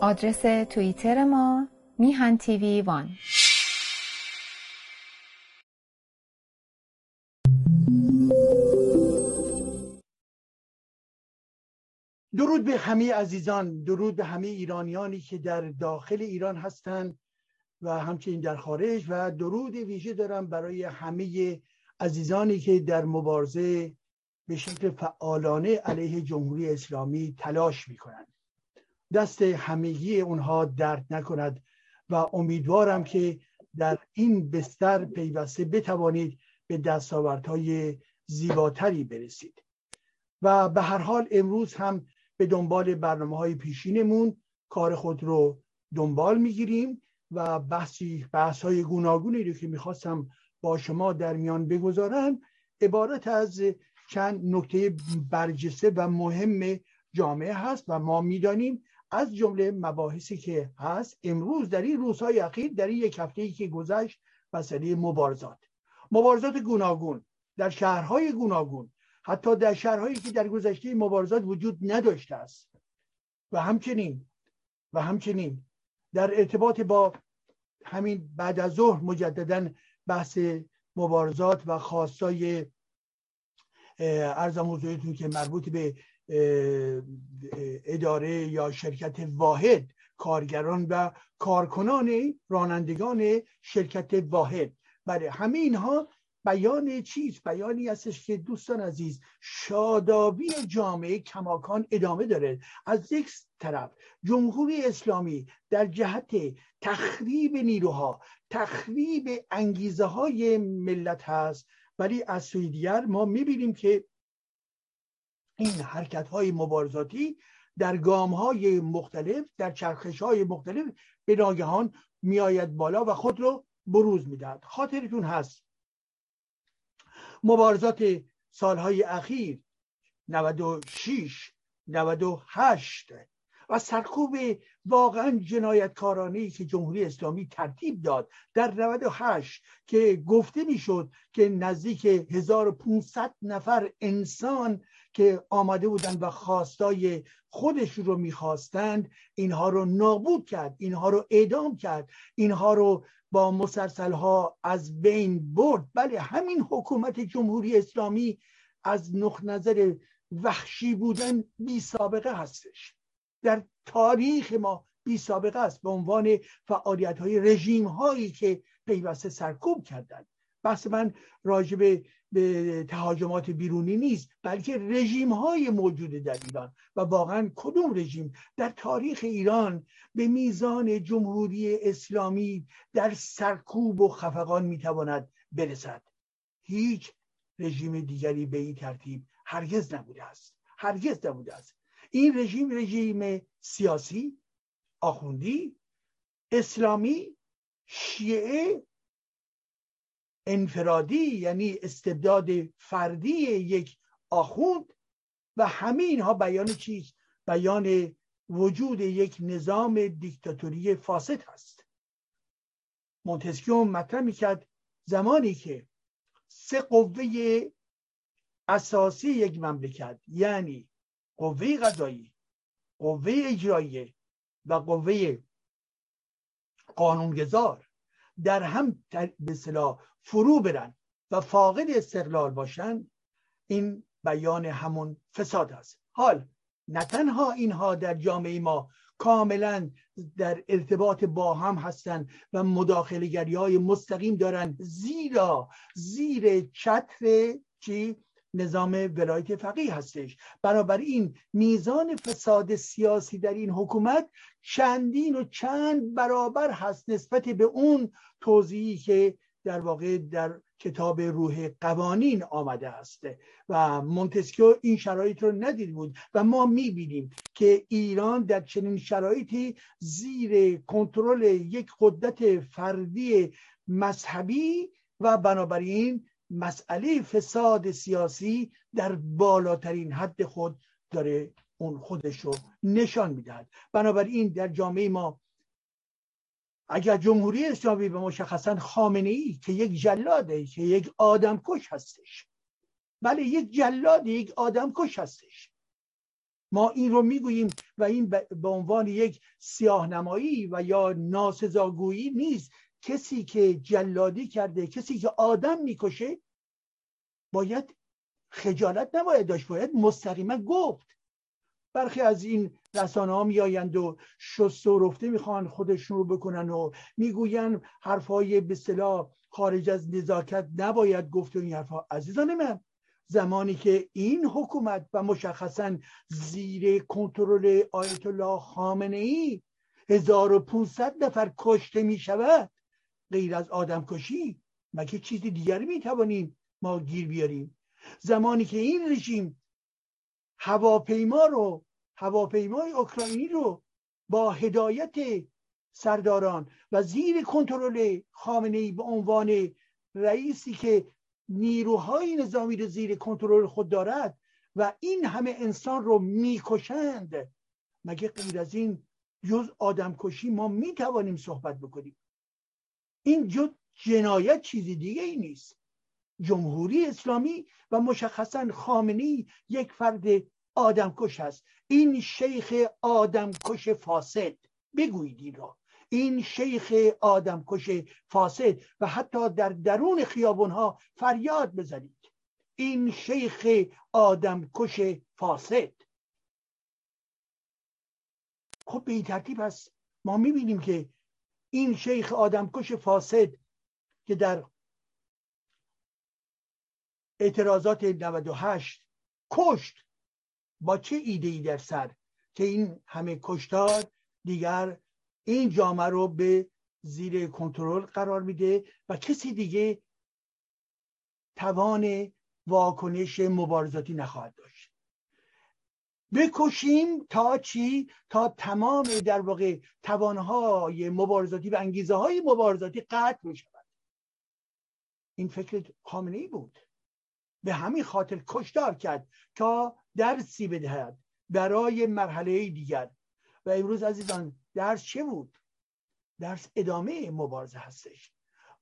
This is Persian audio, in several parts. آدرس توییتر ما میهن تی وی وان. درود به همه عزیزان، درود به همه ایرانیانی که در داخل ایران هستند و همچنین در خارج، و درود ویژه دارم برای همه عزیزانی که در مبارزه به شکل فعالانه علیه جمهوری اسلامی تلاش می‌کنند. دست همگی اونها درد نکند و امیدوارم که در این بستر پیوسته بتوانید به دستاوردهای زیباتری برسید. و به هر حال امروز هم به دنبال برنامه‌های پیشینمون کار خود رو دنبال می‌گیریم و بحث‌های گوناگونی رو که می‌خواستم با شما در میان بگذارم عبارت از چند نکته برجسته و مهم جامعه هست و ما می‌دانیم از جمله مباحثی که هست امروز در این روزهای اخیر، در این یک هفته‌ای که گذشت، مسئله مبارزات گوناگون در شهرهای گوناگون، حتی در شهرهایی که در گذشته مبارزات وجود نداشته است، و همچنین در ارتباط با همین بعد از ظهر مجدداً بحث مبارزات و خواستای عرض حضورتون که مربوط به اداره یا شرکت واحد کارگران و کارکنان رانندگان شرکت واحد، برای همه اینها بیانی هستش که دوستان عزیز شادابی جامعه کماکان ادامه داره. از یک طرف جمهوری اسلامی در جهت تخریب نیروها، تخریب انگیزه های ملت هست، ولی از سوی دیگر ما میبینیم که این حرکت های مبارزاتی در گام های مختلف، در چرخش های مختلف به ناگهان میآید بالا و خود رو بروز میدهد. خاطرتون هست مبارزات سالهای اخیر 96 98 و سرکوب واقعا جنایتکارانه‌ای که جمهوری اسلامی ترتیب داد در 98 که گفته میشد که نزدیک 1500 نفر انسان که آمده بودند و خواستای خودشون رو میخواستند اینها رو نابود کرد، اینها رو اعدام کرد، اینها رو با مسلسل‌ها از بین برد. بله، همین حکومت جمهوری اسلامی از نظر وحشی بودن بی سابقه هستش، در تاریخ ما بی سابقه است به عنوان فعالیت‌های رژیم‌هایی که پیوسته سرکوب کردند. بحث من راجع به تهاجمات بیرونی نیست، بلکه رژیم‌های موجود در ایران و واقعاً کدوم رژیم در تاریخ ایران به میزان جمهوری اسلامی در سرکوب و خفقان میتواند برسد. هیچ رژیم دیگری به این ترتیب هرگز نبوده است، هرگز نبوده است. این رژیم سیاسی، آخوندی، اسلامی، شیعه، انفرادی، یعنی استبداد فردی یک آخوند، و همه اینها بیان وجود یک نظام دیکتاتوری فاسد هست. مونتسکیو مطرح می‌کرد زمانی که سه قوه اساسی یک مملکت، یعنی قوه قضایی، قوه اجراییه و قوه قانونگذار، در هم به اصطلاح فرو برن و فاقد استقلال باشن، این بیان همون فساد است. حال نه تنها اینها در جامعه ما کاملا در ارتباط با هم هستند و مداخله‌گری های مستقیم دارن، زیرا زیر چتر نظام ولایت فقیه هستش. بنابراین میزان فساد سیاسی در این حکومت چندین و چند برابر هست نسبت به اون توضیحی که در واقع در کتاب روح قوانین آمده است، و مونتسکیو این شرایط رو ندید بود و ما میبینیم که ایران در چنین شرایطی زیر کنترل یک قدرت فردی مذهبی و بنابراین مسئله فساد سیاسی در بالاترین حد خود داره اون خودش رو نشان میدهد. بنابراین در جامعه ما اگر جمهوری اسلامی و مشخصا خامنه ای که یک جلاده، که یک آدمکش هستش، بله یک جلاد، یک آدم کش هستش. ما این رو میگوییم و این به عنوان یک سیاه‌نمایی و یا ناسزاگویی نیست. کسی که جلادی کرده، کسی که آدم میکشه باید خجالت نباید داشت، باید مستقیما گفت. برخی از این رسانه ها میآیند و شست و رفته میخوان خودشون رو بکنن و میگوین حرفهای به اصطلاح خارج از نزاکت نباید گفت و این حرفها. عزیزان من، زمانی که این حکومت و مشخصا زیر کنترل آیت الله خامنه ای 1500 نفر کشته می شود، غیر از آدم کشی مگه چیزی دیگر می توانیم ما گیر بیاریم؟ زمانی که این رژیم هواپیمای اوکراینی رو با هدایت سرداران و زیر کنترل خامنه ای به عنوان رئیسی که نیروهای نظامی رو زیر کنترل خود دارد و این همه انسان رو میکشند، مگه غیر از این جز آدم کشی ما میتوانیم صحبت بکنیم؟ این جز جنایت چیزی دیگه ای نیست. جمهوری اسلامی و مشخصا خامنه‌ای یک فرد آدم کش هست. این شیخ آدم کش فاسد، بگویید این را، این شیخ آدم کش فاسد و حتی در درون خیابان‌ها فریاد بزنید این شیخ آدم کش فاسد. خب به این ترتیب هست ما میبینیم که این شیخ آدمکش فاسد که در اعتراضات 98 کشت، با چه ایده‌ای در سر که این همه کشتار دیگر این جامعه رو به زیر کنترل قرار میده و کسی دیگه توان واکنش مبارزاتی نخواهد داشت. بکشیم تا چی؟ تا تمام در واقع توانهای مبارزاتی و انگیزه های مبارزاتی قطع می شود. این فکر خامنه‌ای بود. به همین خاطر کشتار کرد تا درسی بدهد برای مرحله دیگر. و امروز عزیزان درس چه بود؟ درس ادامه مبارزه هستش.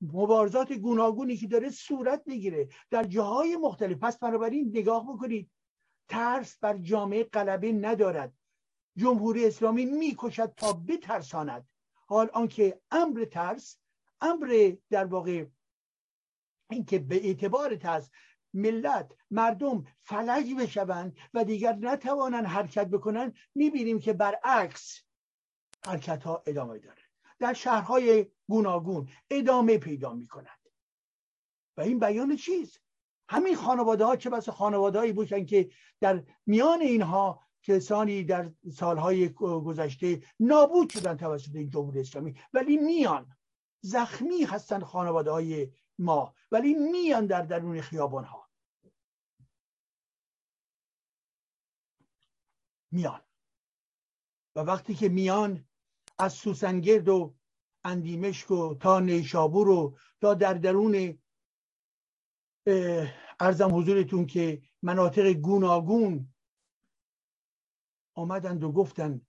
مبارزات گوناگونی که داره صورت میگیره در جاهای مختلف. پس بنابراین نگاه بکنید، ترس بر جامعه غلبه ندارد. جمهوری اسلامی میکشد تا بترساند. حال آنکه امر ترس، امر در واقع اینکه به اعتبار ترس ملت، مردم فلج بشوند و دیگر نتوانند حرکت بکنند، میبینیم که برعکس حرکت ها ادامه داره. در شهرهای گوناگون ادامه پیدا میکنند. و این بیان چیست؟ همین خانواده ها، چه بسا خانواده هایی بودن که در میان اینها کسانی در سالهای گذشته نابود شدن توسط جمهوری اسلامی، ولی میان زخمی هستن خانواده های ما، ولی میان در درون خیابان ها میان. و وقتی که میان از سوسنگرد و اندیمشک و تا نیشابور و تا در درون عرضم حضورتون که مناطق گوناگون آمدند و گفتند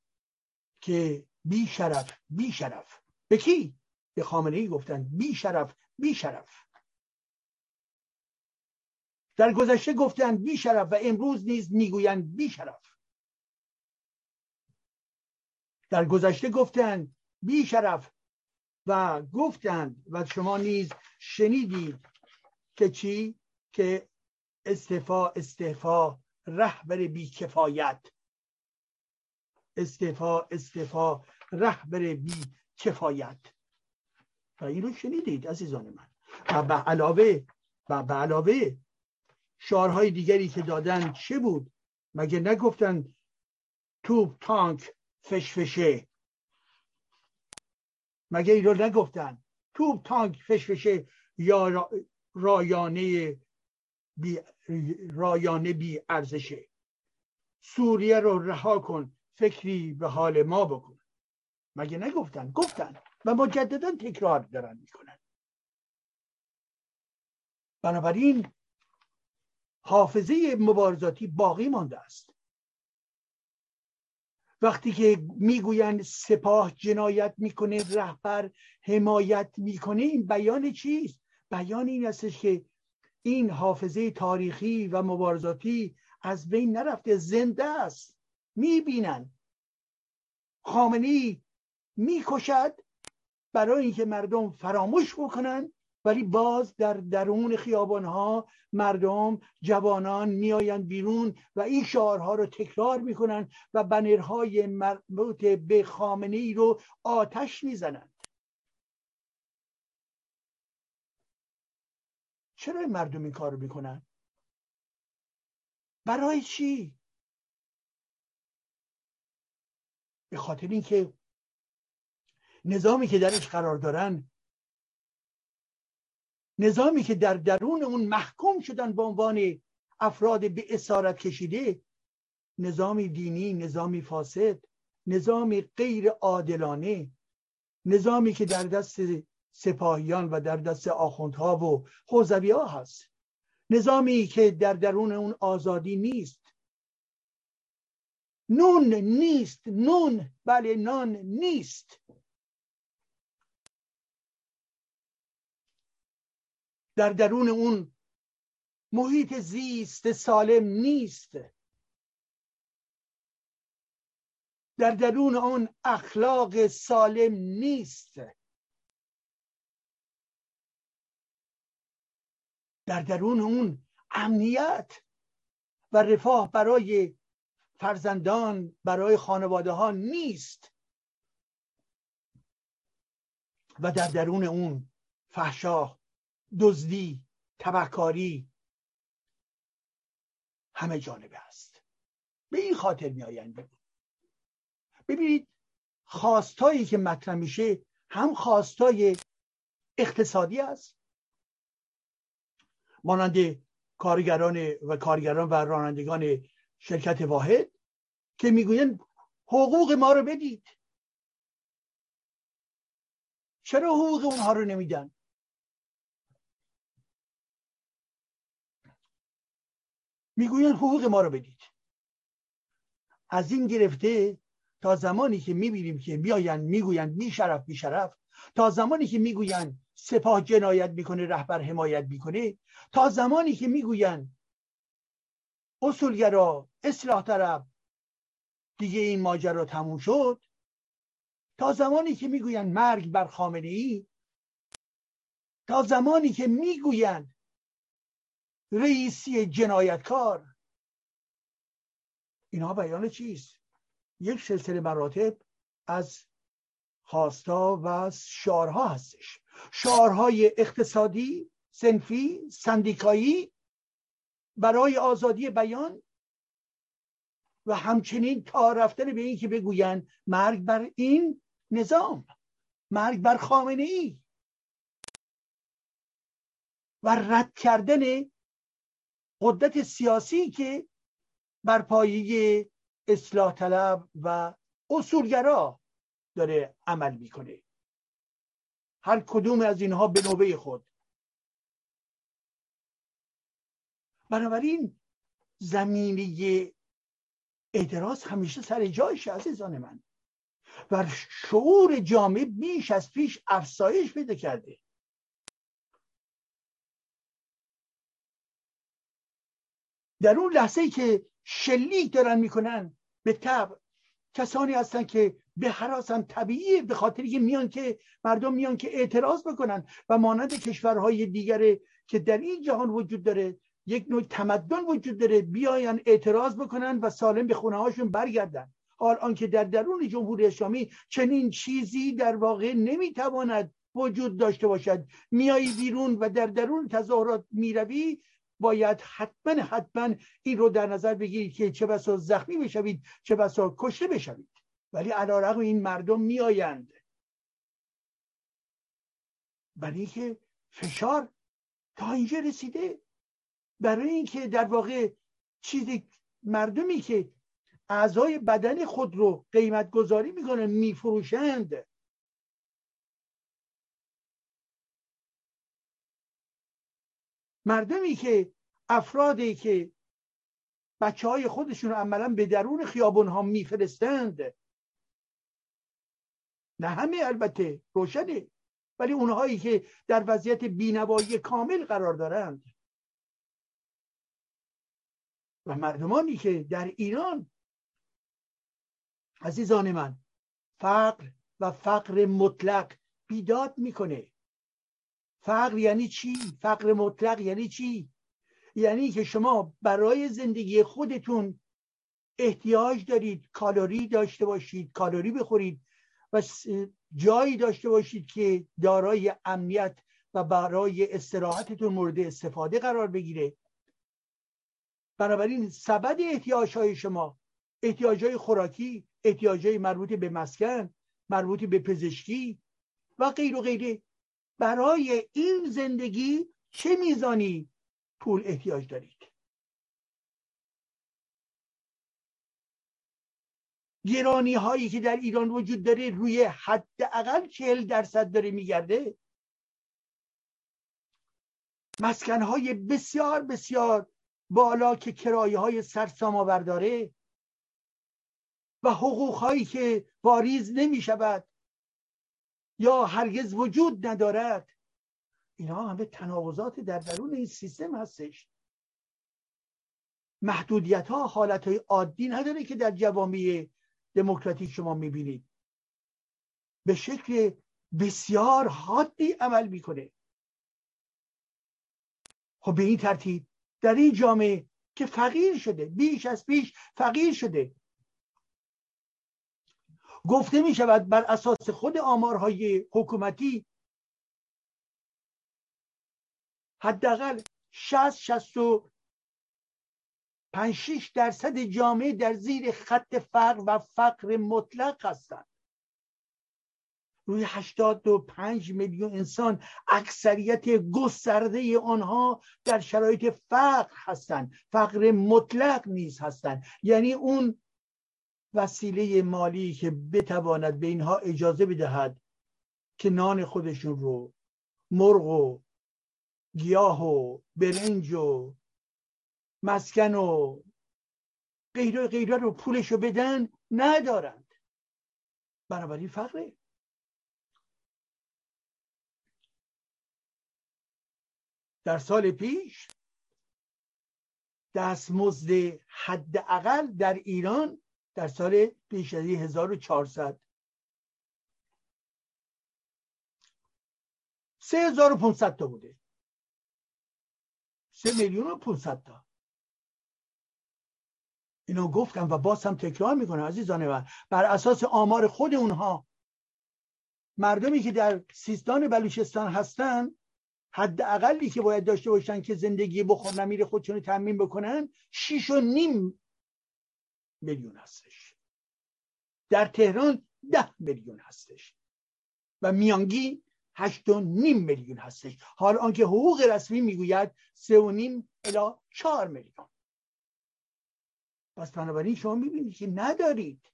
که بی شرف، بی شرف. به کی؟ به خامنه ای گفتند بی شرف، بی شرف. در گذشته گفتند بی شرف و امروز نیز میگویند بی شرف. در گذشته گفتند بی شرف و گفتند و شما نیز شنیدید که چی؟ که استعفا رهبر بی‌کفایت، استعفا رهبر بی‌کفایت. و این رو شنیدید عزیزان من. و به علاوه شعارهای دیگری که دادن چه بود؟ مگه نگفتن توپ، تانک، فشفشه؟ مگه این رو نگفتن توپ، تانک، فشفشه یا رایانه بی ارزشه؟ سوریه رو رها کن، فکری به حال ما بکن. مگه نگفتن؟ گفتن و مجددا تکرار دارن میکنن. بنابراین حافظه مبارزاتی باقی مانده است. وقتی که میگویند سپاه جنایت میکنه، رهبر حمایت میکنه، این بیان چیست؟ بیان این هستش که این حافظه تاریخی و مبارزاتی از بین نرفته، زنده است. میبینن خامنه ای میکشد برای اینکه مردم فراموش بکنن، ولی باز در درون خیابانها مردم، جوانان میآیند بیرون و این شعارها رو تکرار میکنن و بنرهای مربوط به خامنه ای رو آتش میزنن. چرا این مردم این کار رو میکنن؟ برای چی؟ به خاطر اینکه نظامی که درش قرار دارن، نظامی که در درون اون محکوم شدن به عنوان افراد به اسارت کشیده، نظامی دینی، نظامی فاسد، نظامی غیر عادلانه، نظامی که در دست سپاهیان و در دست آخوندها و حوزوی‌ها هست، نظامی که در درون اون آزادی نیست، نون نیست، نون، بله نان نیست. در درون اون محیط زیست سالم نیست. در درون اون اخلاق سالم نیست. در درون اون امنیت و رفاه برای فرزندان، برای خانواده ها نیست. و در درون اون فحشا، دزدی، تبهکاری همه جانبه است. به این خاطر می آیند. ببینید خواستایی که مطرح میشه هم خواستای اقتصادی است، مانند کارگران و رانندگان شرکت واحد که میگویند حقوق ما رو بدید. چرا حقوق اونها رو نمیدن؟ میگویند حقوق ما رو بدید. از این گرفته تا زمانی که میبینیم که بیایند میگویند بیشرف بیشرف، تا زمانی که میگویند سپاه جنایت میکنه، رهبر حمایت میکنه، تا زمانی که میگویند اصولگرا، اصلاح طلب، دیگه این ماجرا تموم شد، تا زمانی که میگویند مرگ بر خامنه ای، تا زمانی که میگویند رئیسی جنایتکار، اینها بیان چیست؟ یک سلسله مراتب از خواستا و شعارها هستش. شعارهای اقتصادی، صنفی، سندیکایی برای آزادی بیان و همچنین تا رفتن به این که بگوین مرگ بر این نظام، مرگ بر خامنه ای و رد کردن قدرت سیاسی که بر پایه اصلاح طلب و اصولگرا داره عمل میکنه. هر کدوم از اینها به نوبه خود. بنابراین زمینه اعتراض همیشه سر جایش عزیزان من و شعور جامعه بیش از پیش افزایش پیدا کرده. در اون لحظه‌ای که شلیک دارن میکنن به طبع کسانی هستن که به هراس هم طبیعیه، به خاطری که مردم میان که اعتراض بکنن و مانند کشورهای دیگره که در این جهان وجود داره، یک نوع تمدن وجود داره، بیاین اعتراض بکنن و سالم به خونه هاشون برگردن. حال آنکه در درون جمهوری اسلامی چنین چیزی در واقع نمیتواند وجود داشته باشد. میایی بیرون و در درون تظاهرات میروی، باید حتما این رو در نظر بگیرید که چه بسا زخمی بشوید، چه بسا کشته بشوید. ولی علی‌رغم این مردم میآیند، برای اینکه فشار تا اینجا رسیده، برای اینکه در واقع چیزی مردمی که اعضای بدن خود رو قیمت گذاری میکنن، میفروشند. مردمی که افرادی که بچه های خودشون رو عملا به درون خیابون ها میفرستند، نه همه البته روشنه، ولی اونهایی که در وضعیت بینوایی کامل قرار دارند، و مردمانی که در ایران عزیزان من فقر و فقر مطلق بیداد میکنه. فقر یعنی چی؟ فقر مطلق یعنی چی؟ یعنی که شما برای زندگی خودتون احتیاج دارید کالری داشته باشید، کالری بخورید و جایی داشته باشید که دارای امنیت و برای استراحتتون مورد استفاده قرار بگیره. بنابراین سبد احتیاجهای شما، احتیاجهای خوراکی، احتیاجهای مربوط به مسکن، مربوط به پزشکی و غیر و غیره، برای این زندگی چه میزانی پول احتیاج دارید؟ گرانی هایی که در ایران وجود داره روی حداقل 40% داره میگرده. مسکن های بسیار بسیار بالا که کرایه های سرسام آور داره و حقوق هایی که واریز نمی شود یا هرگز وجود ندارد. اینا همه تناقضات در درون این سیستم هستش. محدودیت ها حالت های عادی نداره که در جوامع دموکراتیک شما میبینید. به شکل بسیار حادی عمل میکنه. خب به این ترتیب در این جامعه که فقیر شده، بیش از پیش فقیر شده، گفته می شود بر اساس خود آمارهای حکومتی حداقل 60-65-6% جامعه در زیر خط فقر و فقر مطلق هستند. روی 85 میلیون انسان اکثریت گسترده آنها در شرایط فقر هستند، فقر مطلق نیز هستند. یعنی اون وسیله مالی که بتواند به اینها اجازه بدهد که نان خودشون رو، مرغ و گیاه و برنج و مسکن و غیره رو پولش رو بدن ندارند. بنابراین فقره. در سال پیش دستمزد حداقل در ایران در سال پیش از 1400 3500 تا بوده، 3,500,000. اینو گفتم و باز هم تکرار میکنم عزیزان من، بر اساس آمار خود اونها مردمی که در سیستان و بلوچستان هستن حداقلی که باید داشته باشن که زندگی بخور نمیر خودشون رو تضمین بکنن 6.5 میلیون هستش. در تهران 10 میلیون هستش و میانگین 8.5 میلیون هستش. حال آنکه حقوق رسمی میگوید 3.5 الی 4 میلیون. پس بنابراین شما میبینید که ندارید.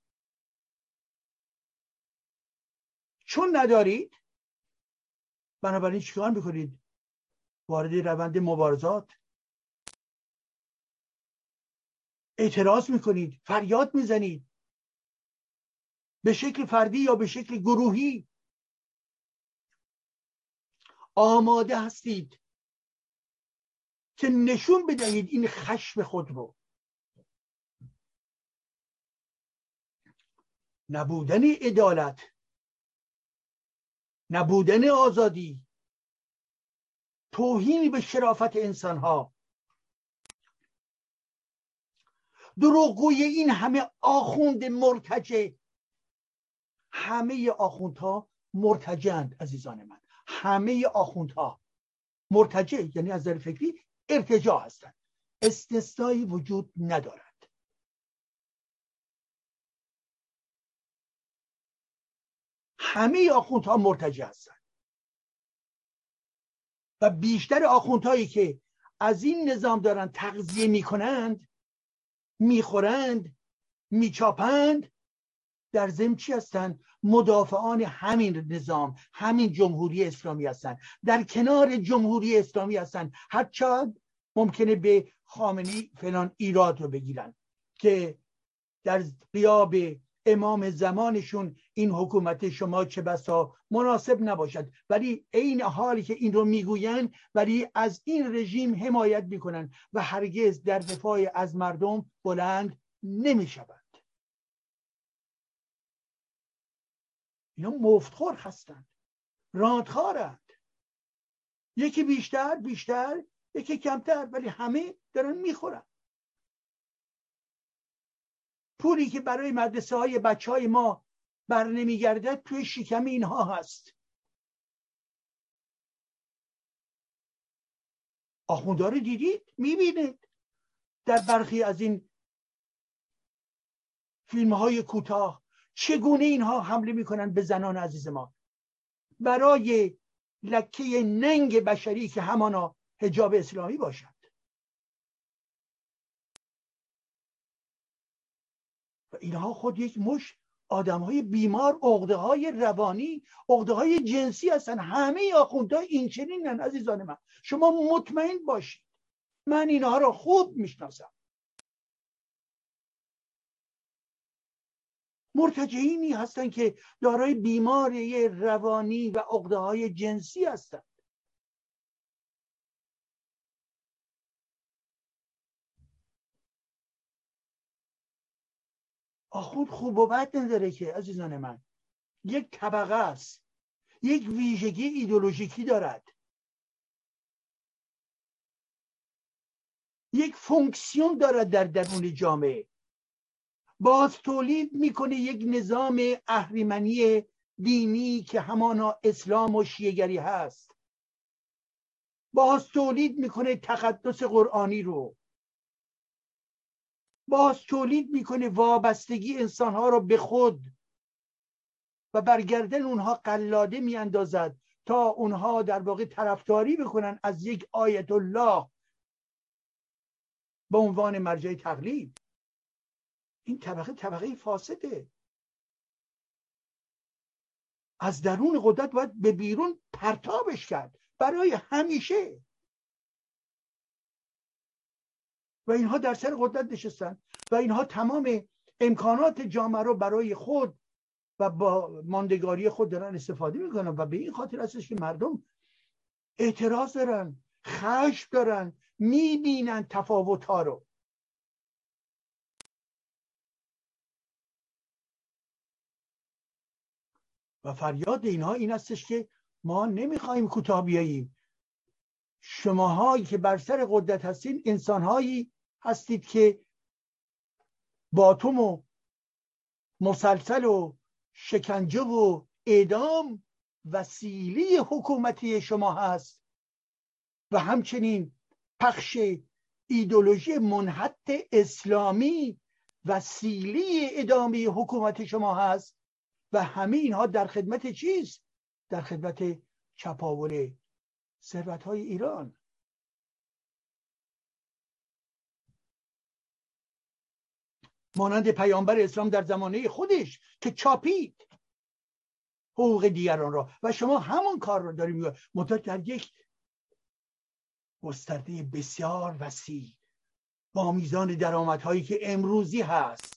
چون ندارید بنابراین چیکار میکنید؟ وارد روند مبارزات، اعتراض میکنید، فریاد میزنید به شکل فردی یا به شکل گروهی. آماده هستید که نشون بدهید این خشم خود رو. نبودن عدالت، نبودن آزادی، توهین به شرافت انسانها، دروغگوی این همه آخوند مرتجع. همه آخوندها مرتجعند عزیزان من، همه آخوندها مرتجع، یعنی از نظر فکری ارتجاع هستند، استثنایی وجود ندارد. همه آخوندها مرتجع هستند و بیشتر آخوندهایی که از این نظام دارن تغذیه میکنند، میخورند، میچاپند، در ضمن چی هستن؟ مدافعان همین نظام، همین جمهوری اسلامی هستن، در کنار جمهوری اسلامی هستن. هرچند ممکنه به خامنه‌ای فلان ایراد رو بگیرن که در غیاب امام زمانشون این حکومت شما چه بسا مناسب نباشد، ولی عین حالی که این رو میگوین ولی از این رژیم حمایت میکنن و هرگز در دفاع از مردم بلند نمیشوند. اینا مفتخور هستند، راندخارند، یکی بیشتر یکی کمتر، ولی همه دارن میخورن. پولی که برای مدرسه های بچه های ما برنمیگردد توی شکم اینها هست. آخونده رو دیدید؟ میبینید در برخی از این فیلم های کوتاه چگونه اینها حمله میکنن به زنان عزیز ما برای لکه ننگ بشری که همانا حجاب اسلامی باشد. و اینها خود یک مش آدم‌های بیمار، عقده‌های روانی، عقده‌های جنسی هستن. همه آخوندها این چنینن عزیزان من، شما مطمئن باشید. من اینها را خوب میشناسم. مرتجعینی هستن که دارای بیماری روانی و عقده‌های جنسی هستن. آخوند خوب و بد نداره که عزیزان من، یک طبقه است، یک ویژگی ایدئولوژیکی دارد، یک فونکسیون دارد در درون جامعه، باز تولید میکنه یک نظام اهریمنی دینی که همانا اسلام و شیعه‌گری هست، باز تولید میکنه تقدس قرآنی رو، باز تولید میکنه وابستگی انسانها را به خود و برگردن اونها قلاده میاندازد تا اونها در واقع طرفداری بکنن از یک آیت الله به عنوان مرجع تقلید. این طبقه فاسده. از درون قدرت باید به بیرون پرتابش کرد برای همیشه. و اینها در سر قدرت نشستن و اینها تمام امکانات جامعه رو برای خود و با ماندگاری خود دارن استفاده میکنن. و به این خاطر هستش که مردم اعتراض دارن، خشم دارن، میبینن تفاوت ها رو. و فریاد اینها این هستش که ما نمیخوایم کوتاه بیاییم. شماهایی که بر سر قدرت هستین انسانهایی هستید که باتوم و مسلسل و شکنجه و اعدام وسیله حکومتی شما هست و همچنین پخش ایدئولوژی منحط اسلامی وسیله ادامه حکومت شما هست. و همه اینها در خدمت چیست؟ در خدمت چپاوله ثروت‌های ایران. مانند پیامبر اسلام در زمانه خودش که چاپید حقوق دیگران را و شما همون کار را داریم می‌کنید، منتها در یک گسترده بسیار وسیع با میزان درآمدهایی که امروزی هست.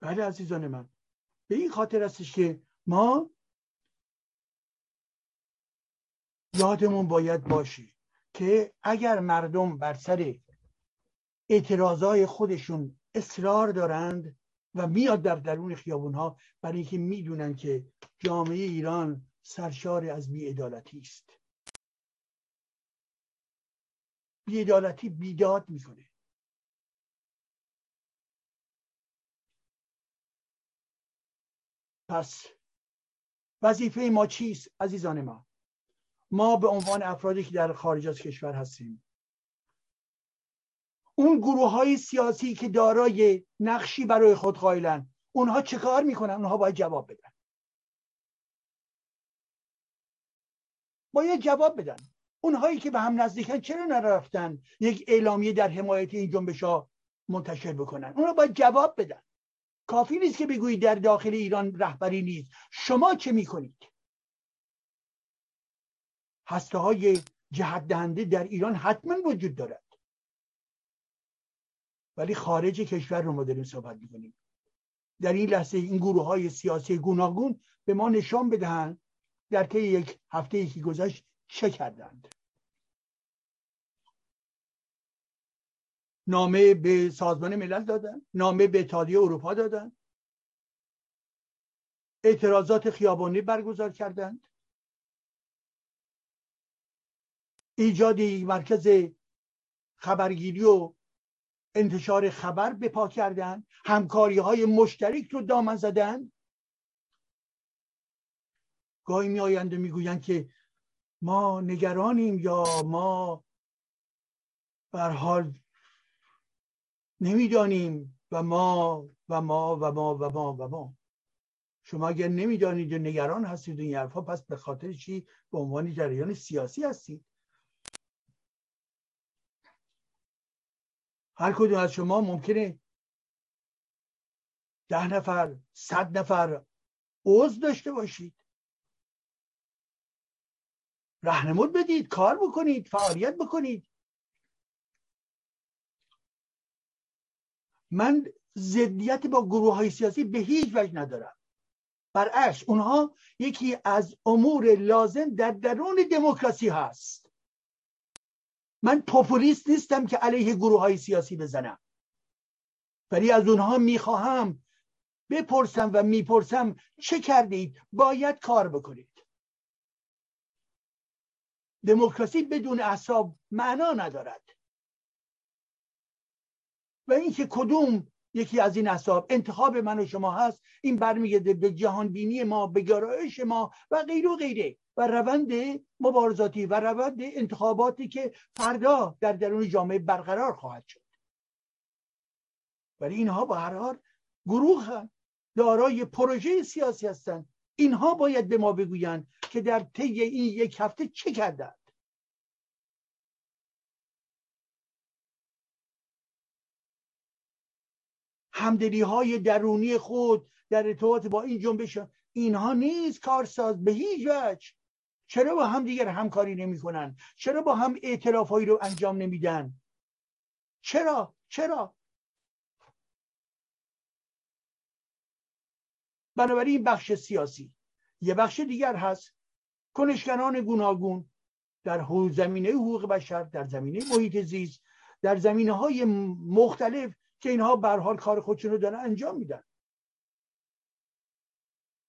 بله عزیزان من، به این خاطر هستش که ما یادمون باید باشه که اگر مردم بر سر اعتراضای خودشون اصرار دارند و میاد در درون خیابونها برای اینکه میدونن که جامعه ایران سرشار از بی‌عدالتی است. بی‌عدالتی بیداد میکنه. پس وظیفه ما چیست عزیزان ما؟ ما به عنوان افرادی که در خارج از کشور هستیم، اون گروه های سیاسی که دارای نقشی برای خود قائلن، اونها چه کار میکنن؟ اونها باید جواب بدن، باید جواب بدن. اونهایی که به هم نزدیکن چرا نرفتن یک اعلامیه در حمایت این جنبش‌ها منتشر بکنن؟ اونها باید جواب بدن. کافی نیست که بگویید در داخل ایران رهبری نیست. شما چه میکنید؟ هسته های جهت دهنده در ایران حتما وجود دارد، ولی خارج کشور رو ما داریم صحبت می‌کنیم. در این لحظه این گروه‌های سیاسی گوناگون به ما نشان بدهند در طی یک هفته‌ای که گذشت چه کردند. نامه به سازمان ملل دادن، نامه به اتحادیه اروپا دادن، اعتراضات خیابانی برگزار کردند، ایجاد یک مرکز خبرگیری و انتشار خبر به پا کردند، همکاری‌های مشترک رو دامن زدند. گاهی می‌آیند و می‌گویند که ما نگرانیم یا ما به هر حال نمی‌دانیم و ما. شما اگر نمی‌دانید و نگران هستید این حرفا، پس به خاطر چی به عنوان جریان سیاسی هستید؟ هر کدوم از شما ممکنه 10 نفر 100 نفر عضو داشته باشید. راهنمود بدید، کار بکنید، فعالیت بکنید. من ضدیت با گروه‌های سیاسی به هیچ وجه ندارم. برعکس، اونها یکی از امور لازم در درون دموکراسی هست. من پاپولیست نیستم که علیه گروه‌های سیاسی بزنم، ولی از اونها میخواهم بپرسم و میپرسم چه کردید؟ باید کار بکنید. دموکراسی بدون احزاب معنا ندارد. و اینکه کدوم یکی از این احزاب انتخاب من و شما هست، این برمیگرده به جهان بینی ما، به گرایش ما و غیره و غیره، و روند مبارزاتی و روند انتخاباتی که فردا در درون جامعه برقرار خواهد شد. ولی اینها با هر حال گروه هستند، دارای پروژه سیاسی هستند. اینها باید به ما بگویند که در طی این یک هفته چه کردند. همدلی‌های درونی خود در ارتباط با این جنبش اینها نیز کارساز به هیچ وجه. چرا با هم دیگر همکاری نمی‌کنن؟ چرا با هم ائتلاف‌هایی رو انجام نمیدن؟ چرا؟ بنابراین بخش سیاسی، یه بخش دیگر هست کنشگران گوناگون در زمینه حقوق بشر، در زمینه محیط زیست، در زمینه‌های مختلف که اینها به هر حال کار خودشون رو دارن انجام میدن.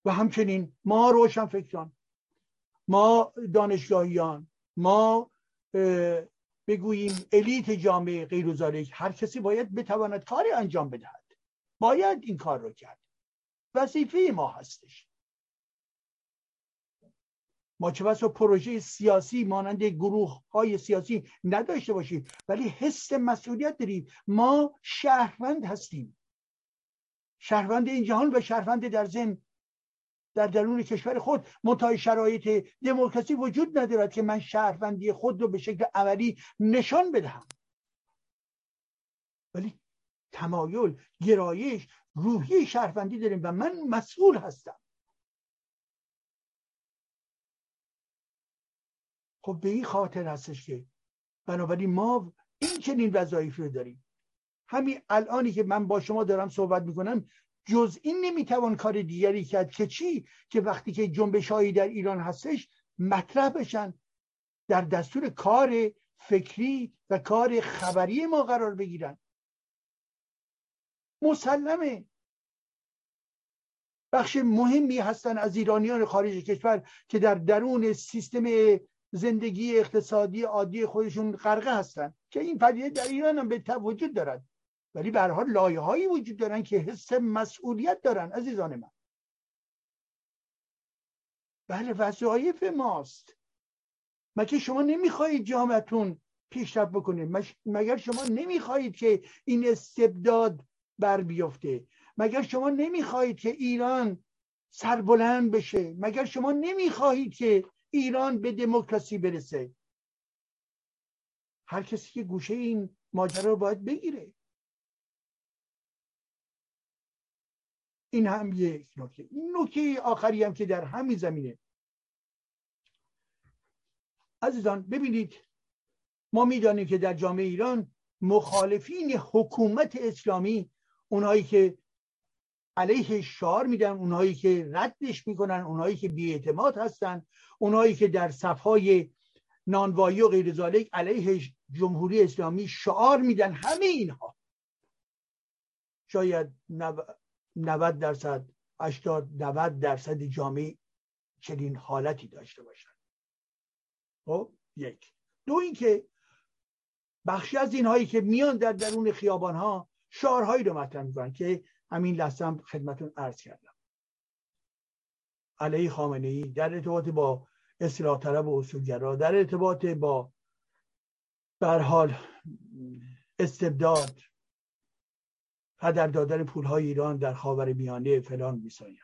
و همچنین ما روشنفکران، ما دانشگاهیان، ما بگوییم الیت جامعه غیر و ذالک، هر کسی باید بتواند کاری انجام بدهد. باید این کار رو کرد. وظیفه ما هستش. ما چه بسا پروژه سیاسی مانند گروه‌های سیاسی نداشته باشیم، ولی حس مسئولیت داریم. ما شهروند هستیم، شهروند این جهان و شهروند در ضمن در درون کشور خود. منتهی شرایط دموکراسی وجود ندارد که من شهروندی خود رو به شکل عملی نشان بدهم، ولی تمایل، گرایش، روحی شهروندی داریم و من مسئول هستم. خب به این خاطر هستش که بنابراین ما این چنین وظایفی رو داریم. همین الانی که من با شما دارم صحبت میکنم، جز این نمیتوان کار دیگری کرد که چی؟ که وقتی که جنبش‌هایی در ایران هستش مطرح بشن، در دستور کار فکری و کار خبری ما قرار بگیرن. مسلمه بخش مهمی هستن از ایرانیان خارج کشور که در درون سیستم زندگی اقتصادی عادی خودشون غرقه هستن، که این پدیده در ایران هم به وجود دارد، ولی به هر حال لایه‌هایی وجود دارن که حس مسئولیت دارن. عزیزان من، بله وظایف ماست. مگه شما نمیخواید جامعتون پیشرفت بکنه؟ مگر شما نمیخواید که این استبداد بر بیفته؟ مگر شما نمیخواید که ایران سربلند بشه؟ مگر شما نمیخواید که ایران به دموکراسی برسه؟ هر کسی که گوشه این ماجرا رو باید بگیره. این هم یک نکته. نکته آخری هم که در همین زمینه، عزیزان ببینید، ما میدانیم که در جامعه ایران مخالفین حکومت اسلامی، اونایی که علیه شعار میدن، اونایی که ردش میکنن، اونایی که بی‌اعتماد هستن، اونایی که در صفهای نانوایی و غیر ذالک علیه جمهوری اسلامی شعار میدن، همه اینها شاید 90%، 80-90% جامعه چنین حالتی داشته باشن. خب یک. دو اینکه بخشی از اینهایی که میان در درون خیابان ها شعارهایی رو مطرح میکنن که همین لحظه هم خدمتون عرض کردم، علی خامنه ای در ارتباط با اصلاح طلب و اصولگرا، در ارتباط با به هر حال استبداد، هدر دادن پولهای ایران در خاورمیانه، فلان میسایند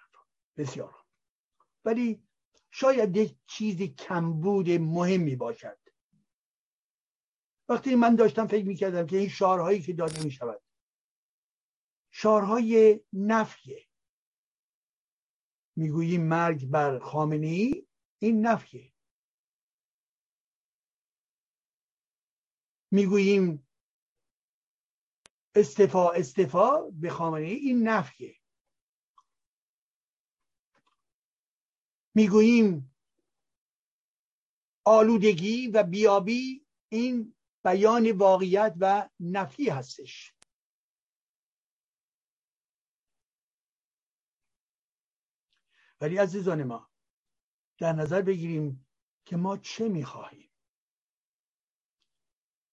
بسیار. ولی شاید یک چیزی کمبود مهمی باشد. وقتی من داشتم فکر میکردم که این شعارهایی که داده میشود شعارهای نفیه، میگوییم مرگ بر خامنه‌ای، این نفیه، میگوییم استعفا به خامنه‌ای، این نفیه، میگوییم آلودگی و بیابی، این بیان واقعیت و نفی هستش. ولی عزیزان ما در نظر بگیریم که ما چه میخواهیم.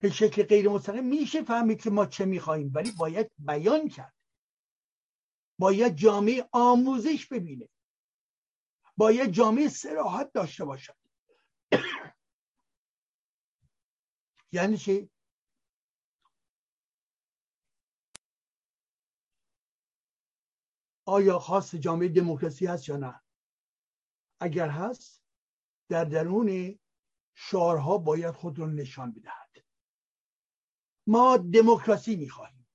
به شکل غیر مستقیم میشه فهمید که ما چه میخواهیم، ولی باید بیان کرد. باید جامعه آموزش ببینه، باید جامعه صراحت داشته باشد. یعنی چی؟ آیا خاص جامعه دموکراسی هست یا نه؟ اگر هست، در درون شعارها باید خود را نشان بدهد. ما دموکراسی میخواهیم،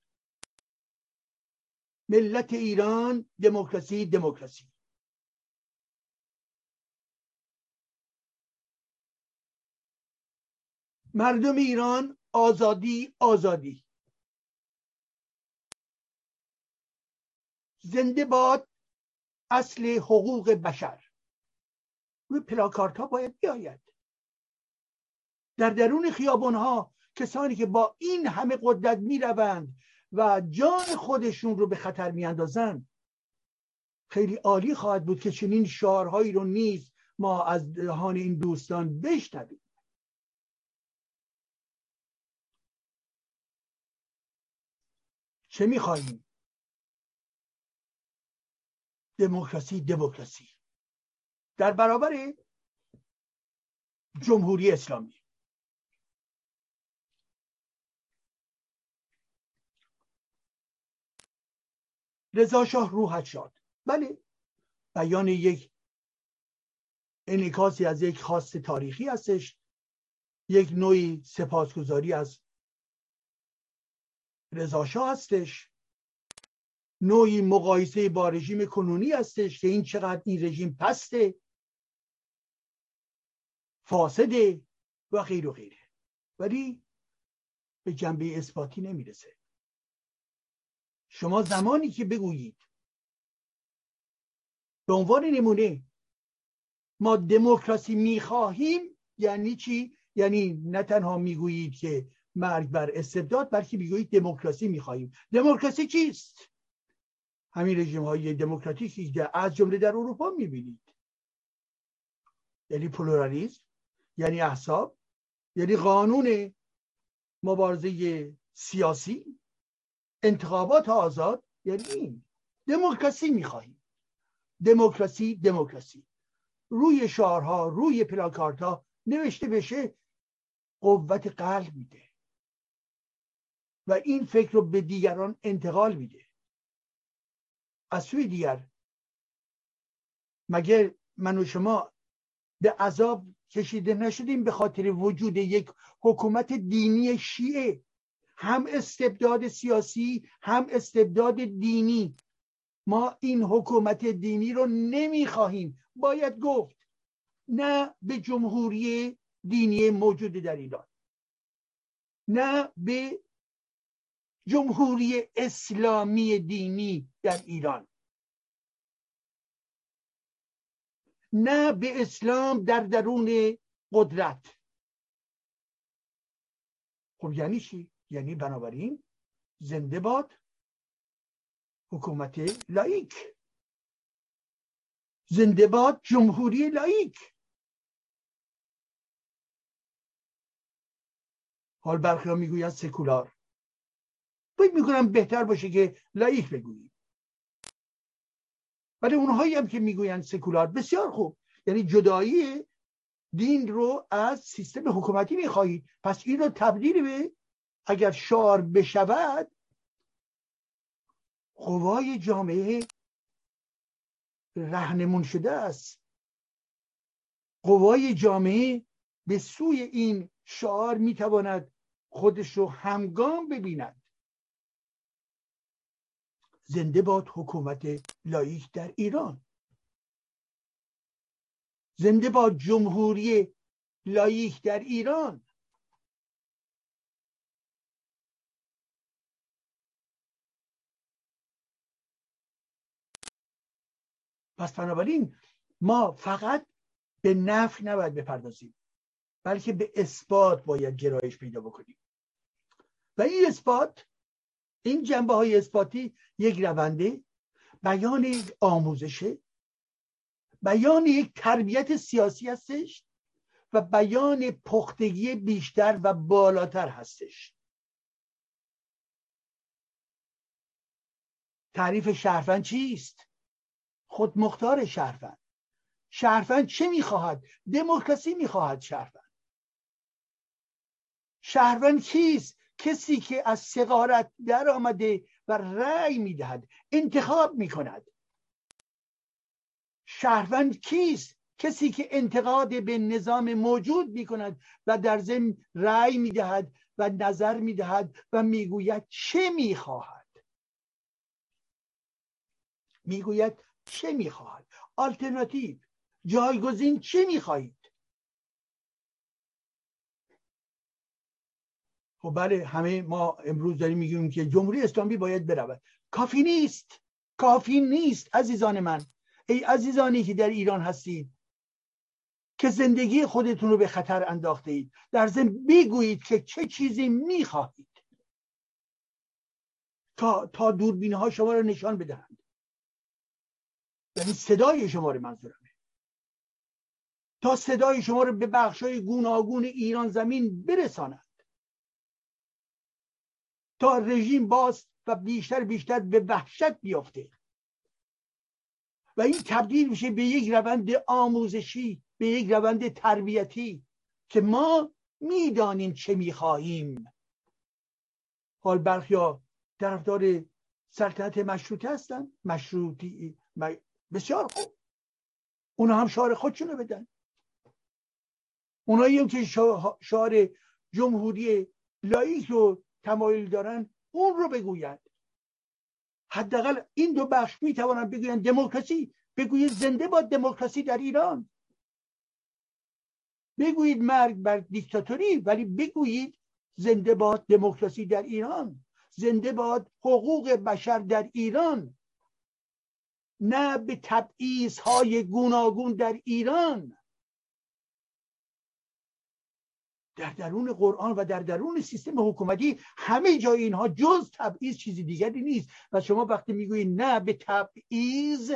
ملت ایران دموکراسی، دموکراسی. مردم ایران آزادی، آزادی. زنده باد اصل حقوق بشر. روی پلاکارت ها باید بیاید. در درون خیابان ها کسانی که با این همه قدرت می روند و جان خودشون رو به خطر می اندازند، خیلی عالی خواهد بود که چنین شعارهایی رو نیز ما از دهان این دوستان بشنویم. چه می‌خوایم؟ دموکراسی، دموکراسی در برابر جمهوری اسلامی. رضا شاه روحت شاد. بله، بیان یک انعکاسی از یک خواست تاریخی هستش، یک نوعی سپاسگزاری از رضا شاه هستش، نوعی مقایسه با رژیم کنونی هستش که این چقدر این رژیم پسته، فاسده و غیر و غیره، ولی به جنبه اثباتی نمیرسه. شما زمانی که بگویید به عنوان نمونه ما دموکراسی میخواهیم، یعنی چی؟ یعنی نه تنها میگویید که مرگ بر استبداد، بلکه میگویید دموکراسی میخواهیم. دموکراسی چیست؟ همین رژیم های دموکراتیکی که از جمله در اروپا میبینید، یعنی پلورالیسم، یعنی احزاب، یعنی قانون مبارزه سیاسی، انتخابات آزاد، یعنی این دموکراسی میخواهیم. دموکراسی، دموکراسی روی شعارها، روی پلاکارتها نوشته بشه، قوت قلب میده و این فکر رو به دیگران انتقال میده. از سوی دیگر مگر من و شما به عذاب کشیده نشدیم به خاطر وجود یک حکومت دینی شیعه، هم استبداد سیاسی هم استبداد دینی؟ ما این حکومت دینی رو نمیخواهیم. باید گفت نه به جمهوری دینی موجود در ایران، نه به جمهوری اسلامی دینی در ایران، نه به اسلام در درون قدرت. خب یعنی چی؟ یعنی بنابراین زنده باد حکومت لایک، زنده باد جمهوری لایک. حال برخی ها میگویند سکولار، باید میکنم بهتر باشه که لایک بگوییم، ولی اونهایی هم که میگویند سکولار بسیار خوب، یعنی جدایی دین رو از سیستم حکومتی میخواهید، پس این رو تبدیل به، اگر شعار بشود، قوای جامعه رهنمون شده است. قوای جامعه به سوی این شعار میتواند خودش رو همگام ببیند. زنده باد حکومت لایک در ایران، زنده باد جمهوری لایک در ایران. پس بنابراین ما فقط به نفی نباید بپردازیم، بلکه به اثبات باید گرایش پیدا بکنیم و این اثبات، این جنبه های اثباتی، یک رونده، بیان یک آموزشه، بیان یک تربیت سیاسی هستش و بیان پختگی بیشتر و بالاتر هستش. تعریف شهروند چیست؟ خود مختار شهروند. شهروند چه میخواهد؟ دموکراسی میخواهد شهروند. شهروند کیست؟ کسی که از صغارت در آمده و رأی میدهد، انتخاب میکند. شهروند کیست؟ کسی که انتقاد به نظام موجود میکند و در ضمن رأی میدهد و نظر میدهد و میگوید چه میخواهد. میگوید چه میخواهد؟ آلترناتیو، جایگزین چه میخواهید؟ خب بله، همه ما امروز داریم میگیم که جمهوری اسلامی باید برود. کافی نیست، کافی نیست عزیزان من، ای عزیزانی که در ایران هستید که زندگی خودتون رو به خطر انداخته اید، در ضمن بگویید که چه چیزی میخواهید تا دوربین ها شما رو نشان بدهند، یعنی صدای شما رو، منظورمه، تا صدای شما رو به بخشای گوناگون ایران زمین برسانند، تا رژیم باز و بیشتر به وحشت بیافته و این تبدیل میشه به یک روند آموزشی، به یک روند تربیتی که ما میدانیم چه میخواهیم. حال برخیا طرفدار سلطنت مشروطه هستن، مشروطی بسیار خوب، اونا هم شعار خودشونو بدن. اونایی هم که شعار جمهوری لایک رو تمایل دارن اون رو بگویند. حداقل این دو بخش میتوانند بگویند دموکراسی، بگویید زنده باد دموکراسی در ایران، بگویید مرگ بر دیکتاتوری، ولی بگویید زنده باد دموکراسی در ایران، زنده باد حقوق بشر در ایران، نه به تبعیض های گوناگون در ایران. در درون قرآن و در درون سیستم حکومتی همه جای اینها جز تبعیض چیزی دیگری نیست و شما وقتی میگویید نه به تبعیض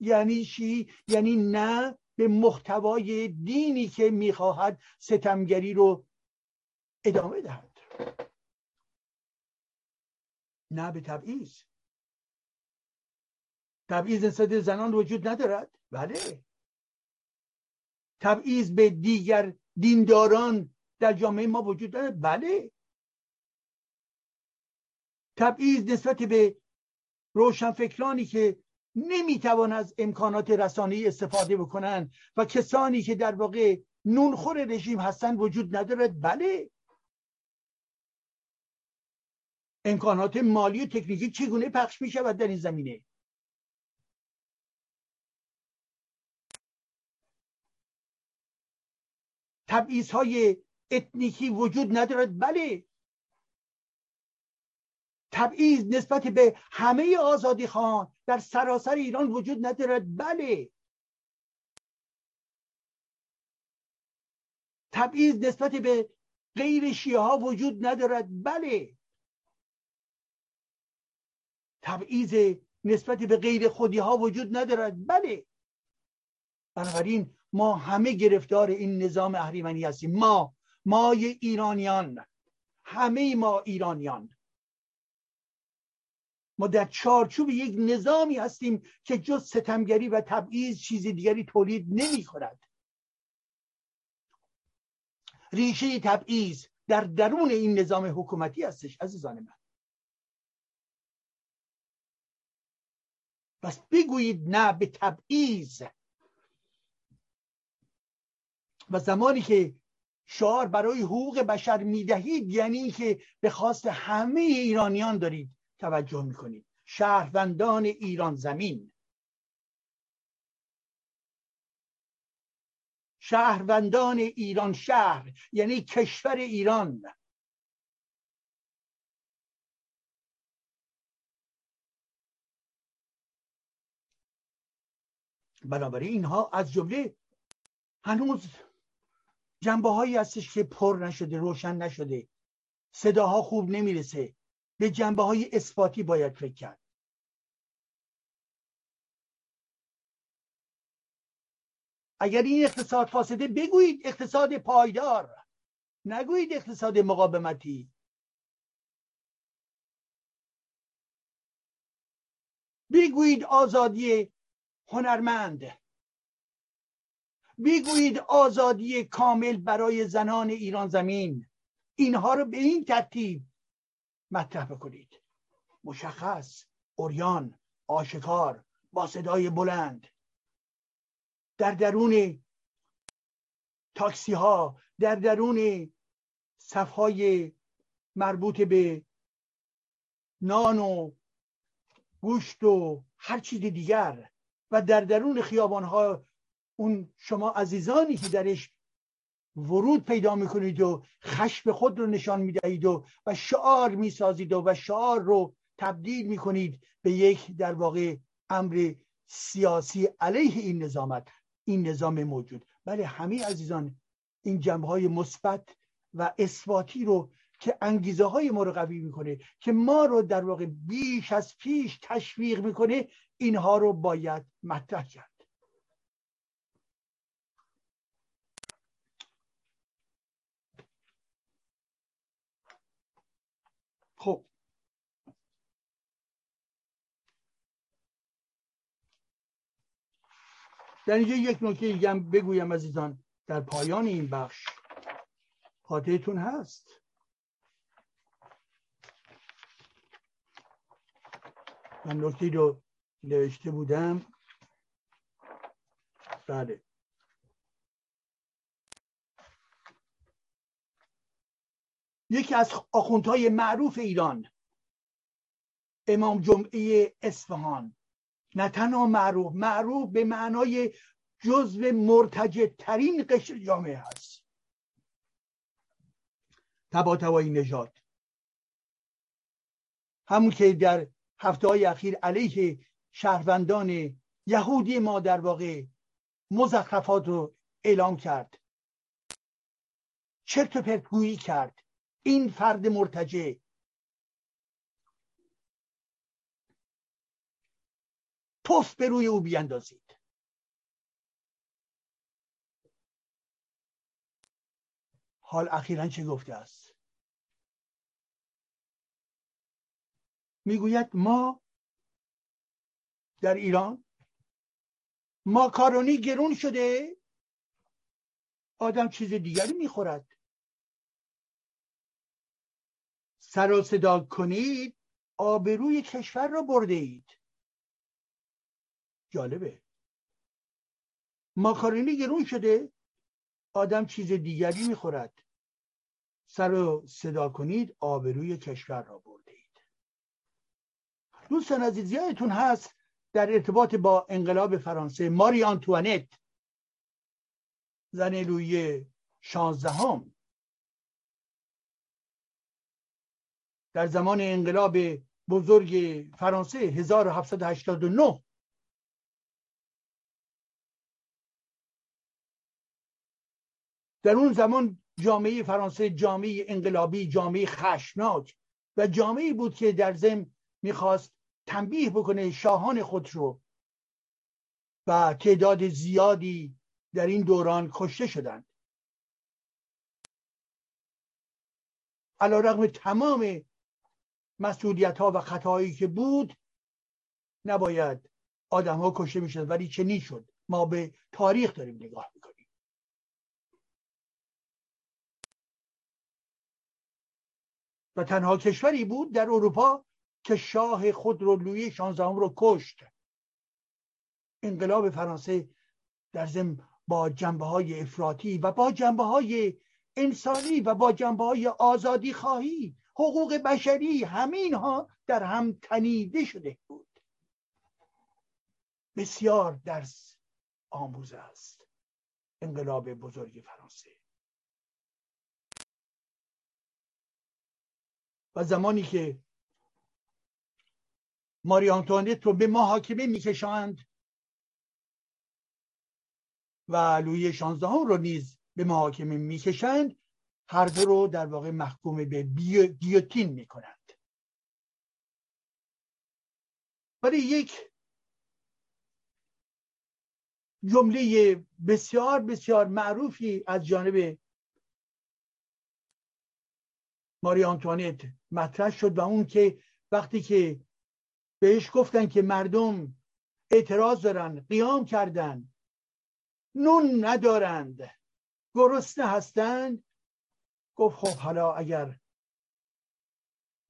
یعنی چی؟ یعنی نه به محتوای دینی که میخواهد ستمگری رو ادامه دهد. نه به تبعیض. تبعیض نسبت زنان وجود ندارد؟ بله. تبعیض به دیگر دینداران در جامعه ما وجود دارد؟ بله. تبعیض نسبت به روشنفکرانی که نمیتوان از امکانات رسانه‌ای استفاده بکنند و کسانی که در واقع نونخور رژیم هستند وجود ندارد؟ بله. امکانات مالی و تکنیکی چگونه پخش می شود در این زمینه؟ تبعیض‌های اتنیکی وجود ندارد. بله، تبعیض نسبت به همه آزادی‌خواهان در سراسر ایران وجود ندارد. بله، تبعیض نسبت به غیر شیعه ها وجود ندارد. بله، تبعیض نسبت به غیر خودی ها وجود ندارد. بله، بنابراین ما همه گرفتار این نظام اهریمنی هستیم. مای ایرانیان، همه ما ایرانیان، ما در چارچوب یک نظامی هستیم که جز ستمگری و تبعیض چیز دیگری تولید نمی کند. ریشه تبعیض در درون این نظام حکومتی هستش عزیزان من. بس بگویید نه به تبعیض. و زمانی که شعار برای حقوق بشر میدهید یعنی این که به خواست همه ایرانیان دارید توجه میکنید، شهروندان ایران زمین، شهروندان ایران شهر یعنی کشور ایران. بنابراین اینها از جمله هنوز جنبه هایی هستش که پر نشده، روشن نشده، صداها خوب نمیرسه. به جنبه های اثباتی باید فکر کرد. اگر این اقتصاد فاسده بگویید اقتصاد پایدار، نگویید اقتصاد مقاومتی. بگویید آزادی هنرمند، بگویید آزادی کامل برای زنان ایران زمین. اینها رو به این ترتیب مطرح بکنید، مشخص، عریان، آشکار، با صدای بلند، در درون تاکسی ها، در درون صفهای مربوط به نان و گوشت و هر چیز دیگر و در درون خیابان ها اون شما عزیزانی که درش ورود پیدا میکنید و خشم خود رو نشان میدهید و شعار میسازید و شعار رو تبدیل میکنید به یک در واقع امر سیاسی علیه این نظامت، این نظام موجود. بله، همه عزیزان این جنبه‌های مثبت و اثباتی رو که انگیزه های ما رو قوی میکنه، که ما رو در واقع بیش از پیش تشویق میکنه، اینها رو باید مطرح کرد. خب، در اینجا یک نکته دیگه هم بگویم عزیزان، در پایان این بخش خاطرتون هست من نکته رو نوشته بودم. بله، یکی از آخوندهای معروف ایران، امام جمعه اصفهان، نه تنها معروف به معنای جزو مرتجع ترین قشر جامعه هست، طباطبایی نجاد، همون که در هفته‌های اخیر علیه شهروندان یهودی ما در واقع مزخرفات رو اعلام کرد، چرت و پرت‌گویی کرد. این فرد مرتجع توف به روی او بیاندازید. حال اخیراً چه گفته است؟ میگوید ما در ایران ماکارونی گرون شده، آدم چیز دیگری میخورد. سر و صدا کنید، آبروی کشور را برده اید. جالبه، ماکارونی گرون شده، آدم چیز دیگری میخورد. سر و صدا کنید، آبروی کشور را برده اید. دوستان عزیز، یادتون هست در ارتباط با انقلاب فرانسه، ماری انتوانت، زن لویی شانزدهم در زمان انقلاب بزرگ فرانسه 1789 در اون زمان جامعه فرانسه جامعه انقلابی، جامعه خشمناک و جامعه بود که در ضمن میخواست تنبیه بکنه شاهان خود رو و تعداد زیادی در این دوران کشته شدند. علیرغم تمام مسئولیت‌ها و خطاهایی که بود نباید آدم‌ها کشته می‌شد، ولی چنین شد. ما به تاریخ داریم نگاه می‌کنیم. و تنها کشوری بود در اروپا که شاه خود رو لویی شانزدهم رو کشت. انقلاب فرانسه در ضمن با جنبه‌های افراطی و با جنبه‌های انسانی و با جنبه‌های آزادی خواهی، حقوق بشری، همینها در هم تنیده شده بود. بسیار درس آموز است انقلاب بزرگ فرانسه. و زمانی که ماری آنتوانت رو به محاکمه می‌کشاند و لویی شانزدهم رو نیز به محاکمه می‌کشند، هر دو رو در واقع محکوم به گیوتین می‌کنند. ولی یک جمله بسیار بسیار معروفی از جانب ماری آنتوانت مطرح شد و اون که وقتی که بهش گفتن که مردم اعتراض دارن، قیام کردن، نون ندارند، گرسنه هستند، گفت خب حالا اگر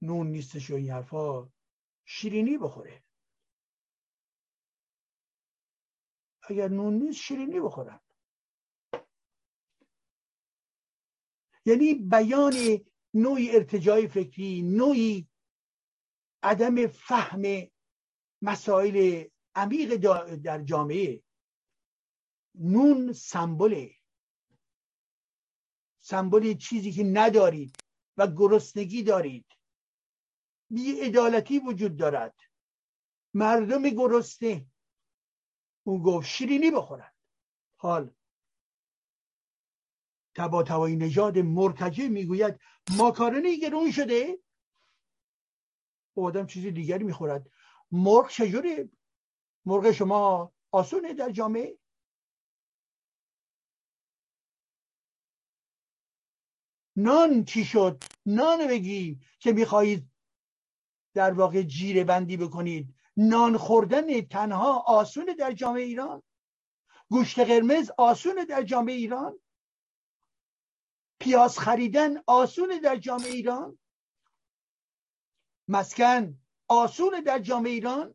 نون نیستش و این حرفا، شیرینی بخوره. اگر نون نیست شیرینی بخورن. یعنی بیان نوعی ارتجاع فکری، نوعی عدم فهم مسائل عمیق در جامعه. نون سمبل چیزی که ندارید و گرسنگی دارید. بی‌عدالتی وجود دارد، مردم گرسنه. اون گفت شیرینی بخورند. حال طباطبایی نجاد مرتجع میگوید ماکارونی گرون شده، آدم چیزی دیگری میخورد. مرغ چجوره؟ مرغ شما آسونه در جامعه؟ نان چی شد؟ نان بگی که میخوایید در واقع جیره بندی بکنید. نان خوردن تنها آسونه در جامعه ایران؟ گوشت قرمز آسونه در جامعه ایران؟ پیاز خریدن آسونه در جامعه ایران؟ مسکن آسونه در جامعه ایران؟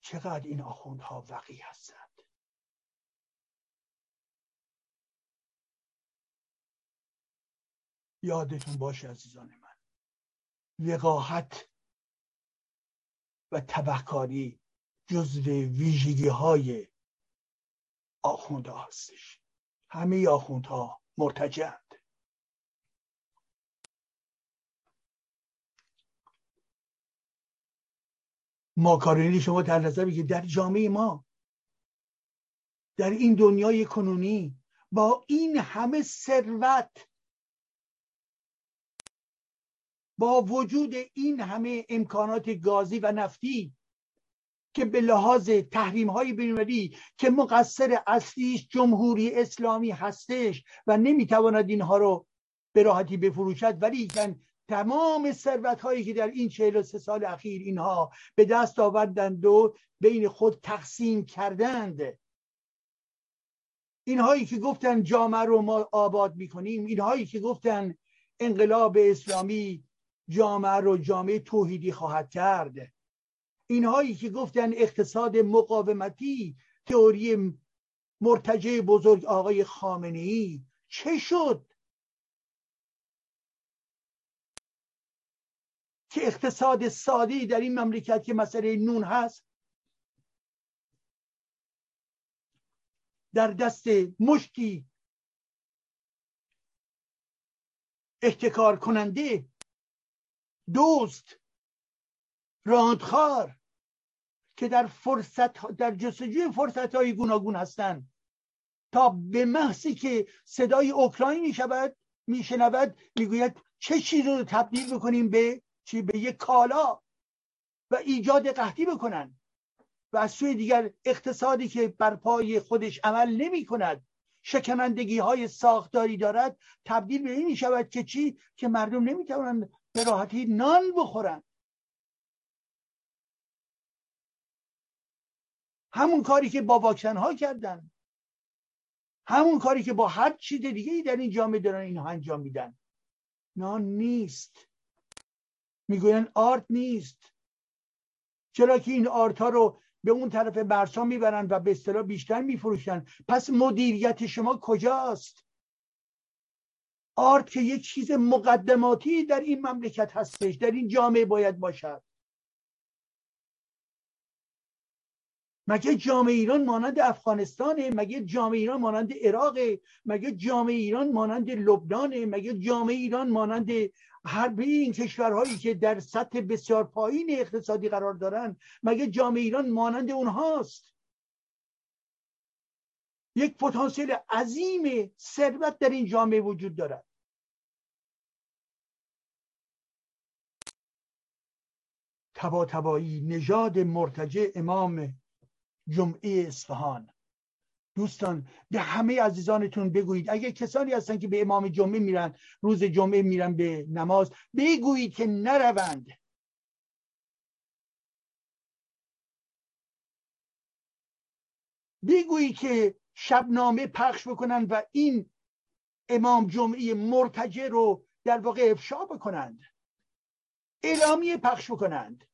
چقدر این آخوندها وقیح هستند. یادتون باشه عزیزان من، وقاحت و تبهکاری جزو ویژگی‌های آخوندها هستش. همه آخوندها مرتجعند. ماکارونی شما در نظر بگیرید در جامعه ما، در این دنیای کنونی، با این همه ثروت، با وجود این همه امکانات گازی و نفتی که به لحاظ تحریم‌های بین‌المللی که مقصر اصلیش جمهوری اسلامی هستش و نمیتواند اینها رو به راحتی بفروشد، ولی تمام ثروت‌هایی که در این 43 سال اخیر اینها به دست آوردند و بین خود تقسیم کردند، اینهایی که گفتن جامعه رو ما آباد می‌کنیم، اینهایی که گفتن انقلاب اسلامی جامعه رو جامعه توحیدی خواهد کرد، اینهایی که گفتن اقتصاد مقاومتی، تئوری مرتجع بزرگ آقای خامنه ای، چه شد که اقتصاد ساده‌ای در این مملکت که مسئله نون هست در دست مشتی احتکار کننده، دوست، راندخوار که در جستجوی فرصت‌های گوناگون هستند تا به محضی که صدای اوکراین میشنود میگوید چه چیزی رو تبدیل بکنیم به یک کالا و ایجاد قحطی بکنن، و از سوی دیگر اقتصادی که بر پای خودش عمل نمی کند، شکمندگی های ساختاری دارد، تبدیل به این می شود که چی؟ که مردم نمی توانند به راحتی نان بخورن. همون کاری که با واکسن ها کردن، همون کاری که با هر چیز دیگه در این جامعه دارن اینها انجام میدن. نان نیست، میگوین آرت نیست، چرا که این آرت ها رو به اون طرف برسا میبرن و به اصطلاح بیشتر میفروشن. پس مدیریت شما کجاست؟ آرت که یک چیز مقدماتی در این مملکت هستش، در این جامعه باید باشد. مگه جامعه ایران مانند افغانستانه؟ مگه جامعه ایران مانند عراقه؟ مگه جامعه ایران مانند لبنانه؟ مگه جامعه ایران مانند هر این کشورهایی که در سطح بسیار پایین اقتصادی قرار دارن؟ مگه جامعه ایران مانند اونهاست؟ یک پتانسیل عظیم ثروت در این جامعه وجود دارد. طباطبایی نژاد مرتجع امام جمعه اصفهان. دوستان، به همه عزیزانتون بگویید اگه کسانی هستن که به امام جمعه میرن، روز جمعه میرن به نماز، بگویید که نروند. بگویید که شبنامه پخش بکنن و این امام جمعه مرتجع رو در واقع افشا بکنند، اعلامیه پخش بکنند.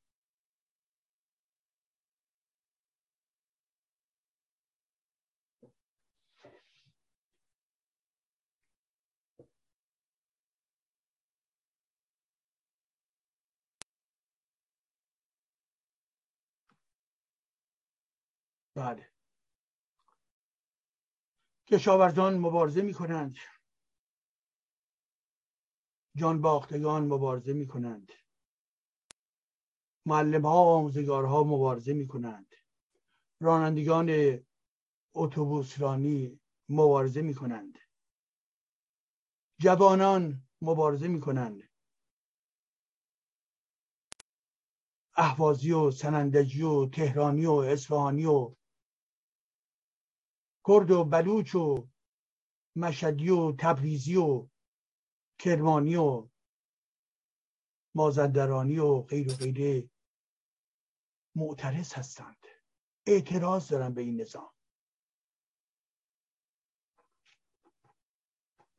بله، کشاورزان مبارزه می کنند، جان باختگان مبارزه می کنند، معلم ها و آموزگارها مبارزه می کنند، رانندگان اتوبوس رانی مبارزه می کنند، جوانان مبارزه می کنند، اهوازی و سنندجی و تهرانی و اصفهانی و کرد و بلوچ و مشهدی و تبریزی و کرمانی و مازندرانی و غیر و غیره معترض هستند، اعتراض دارن به این نظام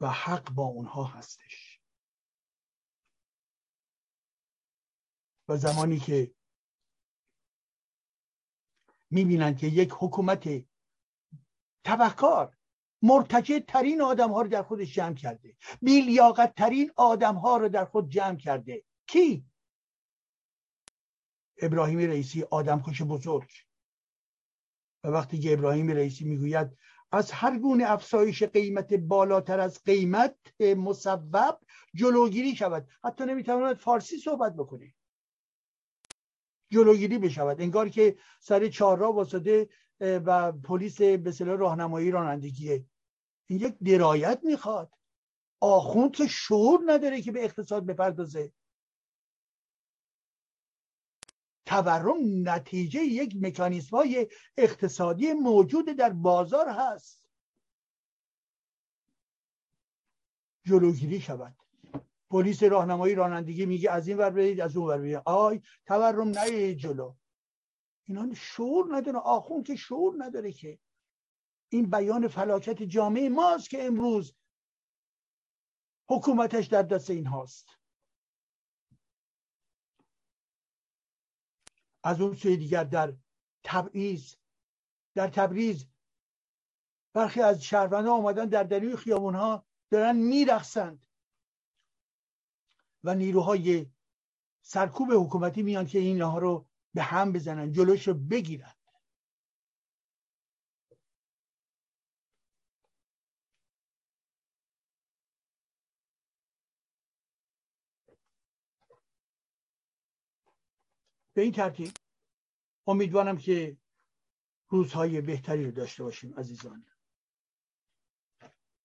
و حق با اونها هستش. و زمانی که میبینند که یک حکومت تبهکار مرتجع ترین آدم ها رو در خودش جمع کرده، بی لیاقت ترین آدم ها رو در خود جمع کرده، کی؟ ابراهیم رئیسی آدمکش بزرگ. و وقتی که ابراهیم رئیسی میگوید از هر گونه افزایش قیمت بالاتر از قیمت مصوب جلوگیری شود، حتی نمیتواند فارسی صحبت بکنه، جلوگیری بشود، انگار که سر چهارراه واسطه و پلیس به اصطلاح راهنمایی رانندگیه. این یک درایت میخواد. آخوند که شعور نداره که به اقتصاد بپردازه. تورم نتیجه یک مکانیزم‌های اقتصادی موجود در بازار هست. جلوگیری شود. پلیس راهنمایی رانندگی میگه از این ور برید، از اون ور برید، آی تورم نیاید جلو. اینا شعور نداره، آخوند که شعور نداره. که این بیان فلاکت جامعه ماست که امروز حکومتش در دست این هاست. از اون سوی دیگر در تبریز برخی از شهروندان آمدن در دلیل خیابون ها دارن میرقصند و نیروهای سرکوب حکومتی میان که اینها رو به هم بزنن، جلوش رو بگیرن. به این ترتیب امیدوارم که روزهای بهتری رو داشته باشیم عزیزان.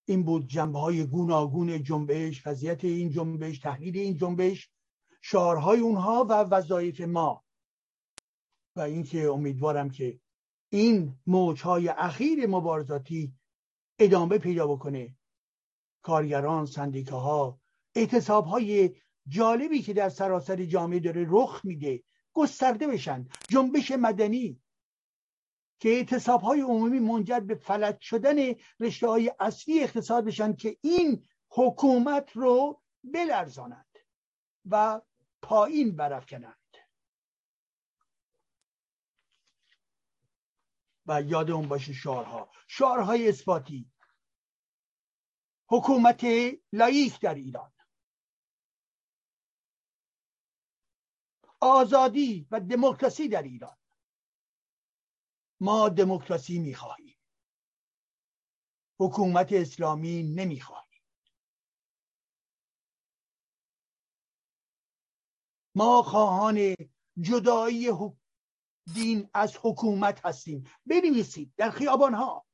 این بود جنبه‌های گوناگون جنبش، وضعیت این جنبش، تحلیل این جنبش، شعارهای اونها و وظایف ما. و اینکه امیدوارم که این موج‌های اخیر مبارزاتی ادامه پیدا بکنه. کارگران، سندیکاها، اعتصاب‌های جالبی که در سراسر جامعه داره رخ میده گسترده بشن. جنبش مدنی که اعتصاب‌های عمومی منجر به فلج شدن رشته‌های اصلی اقتصاد بشن که این حکومت رو بلرزانند و پایین برافکنند. و یاد اون باشه شعارها، شعارهای اثباتی حکومت لاییک در ایران، آزادی و دموکراسی در ایران. ما دموکراسی می‌خواهیم، حکومت اسلامی نمی‌خواهیم. ما خواهان جدایی دین از حکومت هستیم. بنویسید در خیابان‌ها،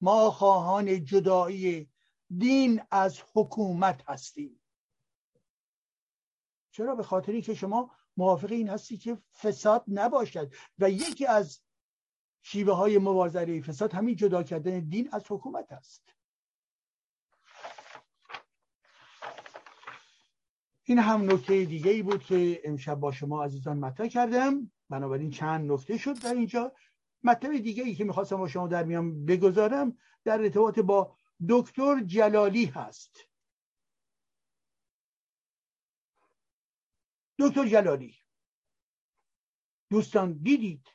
ما خواهان جدایی دین از حکومت هستیم. چرا؟ به خاطر اینکه شما موافق این هستی که فساد نباشد و یکی از شیوه های مبارزه علیه فساد همین جدا کردن دین از حکومت است. این هم نکته دیگه ای بود که امشب با شما عزیزان مطرح کردم. بنابراین چند نکته شد در اینجا. مطلب دیگه ای که میخواستم با شما در میان بگذارم در ارتباط با دکتر جلالی هست. دکتر جلالی دوستان دیدید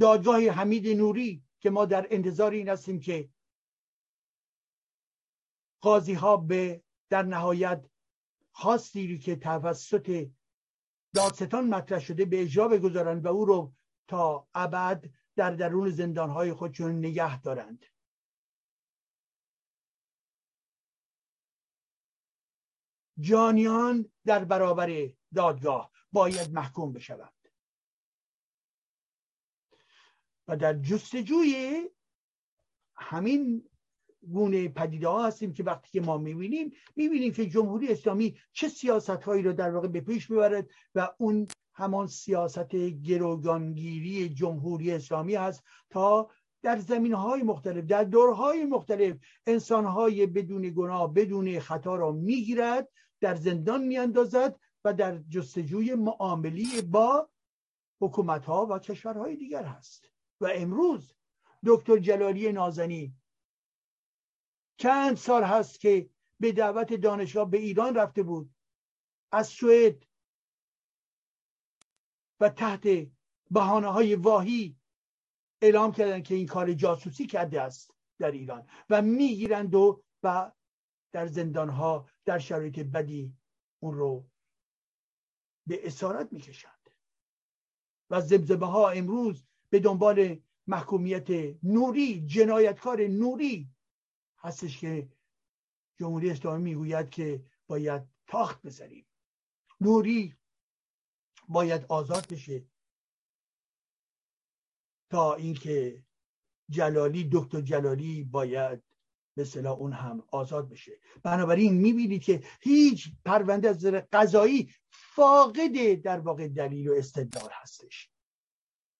دادگاه حمید نوری که ما در انتظار این هستیم که قاضی ها به در نهایت خواستی که توسط دادستان مطرح شده به اجرا بگذارند و او رو تا ابد در درون زندان های خودشون نگه دارند. جانیان در برابر دادگاه باید محکوم بشوند. و در جستجوی همین گونه پدیده ها هستیم که وقتی که ما میبینیم که جمهوری اسلامی چه سیاست هایی رو در واقع به پیش ببرد و اون همان سیاست گروگانگیری جمهوری اسلامی هست تا در زمینه‌های مختلف، در دورهای مختلف انسان‌های بدون گناه، بدون خطا را می‌گیرد، در زندان می‌اندازد و در جستجوی معاملی با حکومت‌ها و کشورهای دیگر هست. و امروز دکتر جلالی نازنی چند سال هست که به دعوت دانشگاه به ایران رفته بود، از سوئد و تحت بهانه‌های واهی اعلام کردن که این کار جاسوسی کرده است در ایران و میگیرند و در زندانها در شرایط بدی اون رو به اسارت میکشند. و زبزبه ها امروز به دنبال محکومیت نوری، جنایتکار نوری هستش که جمهوری اسلامی میگوید که باید تاخت بزنیم، نوری باید آزاد بشه، تا اینکه جلالی، دکتر جلالی باید به اصطلاح اون هم آزاد بشه. بنابراین میبینید که هیچ پرونده از نظر قضایی فاقد در واقع دلیل و استدلال هستش.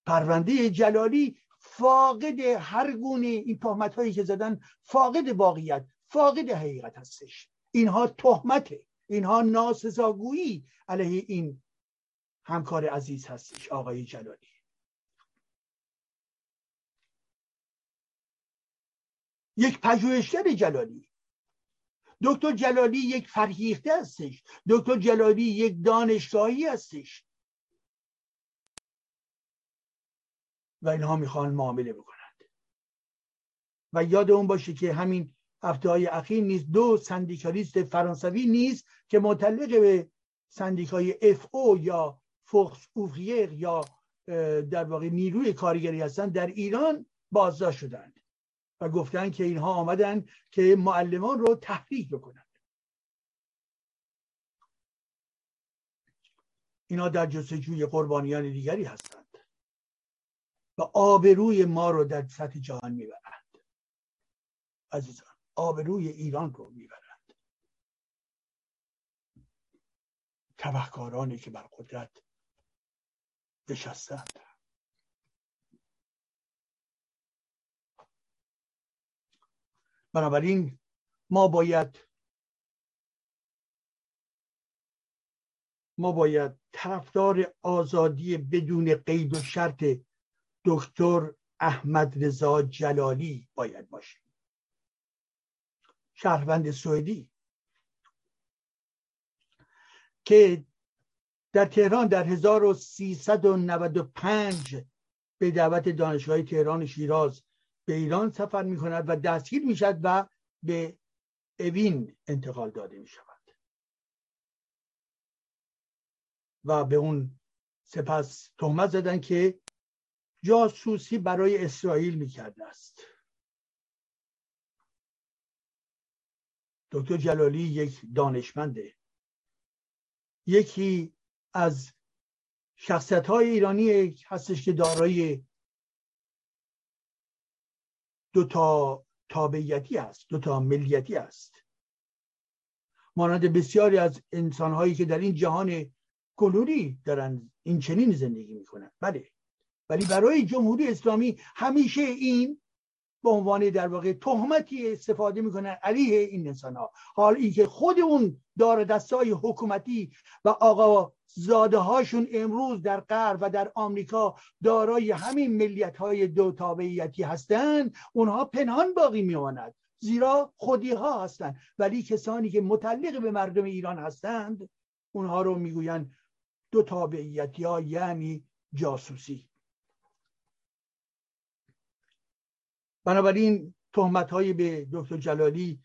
پرونده جلالی فاقد هر گونه این تهمت هایی که زدن، فاقد واقعیت، فاقد حقیقت هستش. اینها تهمته، اینها ناسزاگویی علیه این همکار عزیز هستش آقای جلالی. یک پژوهشگر جلالی، دکتر جلالی یک فرهیخته هستش، دکتر جلالی یک دانشگاهی هستش و اینها میخوان معامله بکنند. و یاد اون باشه که همین هفته‌های اخیر نیز دو سندیکالیست فرانسوی نیز که متعلق به سندیکای اف او یا فورس اووریه یا در واقع نیروی کارگری هستند در ایران بازداشت شدند و گفتن که اینها آمدن که معلمان رو تحریک بکنند. اینا در جستجوی قربانیان دیگری هستند و آبروی ما رو در سطح جهان میبرند. عزیزان، آبروی ایران رو میبرند. تبهکارانی که بر قدرت نشستند. بنابراین ما باید طرفدار آزادی بدون قید و شرط دکتر احمد رضا جلالی باید باشیم. شهروند سعودی که در تهران در 1395 به دعوت دانشگاه تهران شیراز به ایران سفر می کند و دستگیر می شود و به اوین انتقال داده می شود و به اون سپس تهمت زدن که جاسوسی برای اسرائیل می کرده است. دکتر جلالی یک دانشمنده، یکی از شخصیت‌های ایرانی هستش که دارای دوتا تابعیتی است، دوتا ملیتی است، مانند بسیاری از انسان‌هایی که در این جهان کلونی دارن این چنین زندگی میکنن. بله، ولی برای جمهوری اسلامی همیشه این به عنوان در واقع تهمتی استفاده میکنن علیه این انسان‌ها. حال این که خود اون دار دستای حکومتی و آقا زاده هاشون امروز در غرب و در آمریکا دارای همین ملیت های دو تابعیتی هستند، اونها پنهان باقی میماند، زیرا خودی ها هستند. ولی کسانی که متعلق به مردم ایران هستند اونها رو میگویند دو تابعیتی ها، یعنی جاسوسی. بنابراین تهمت های به دکتر جلالی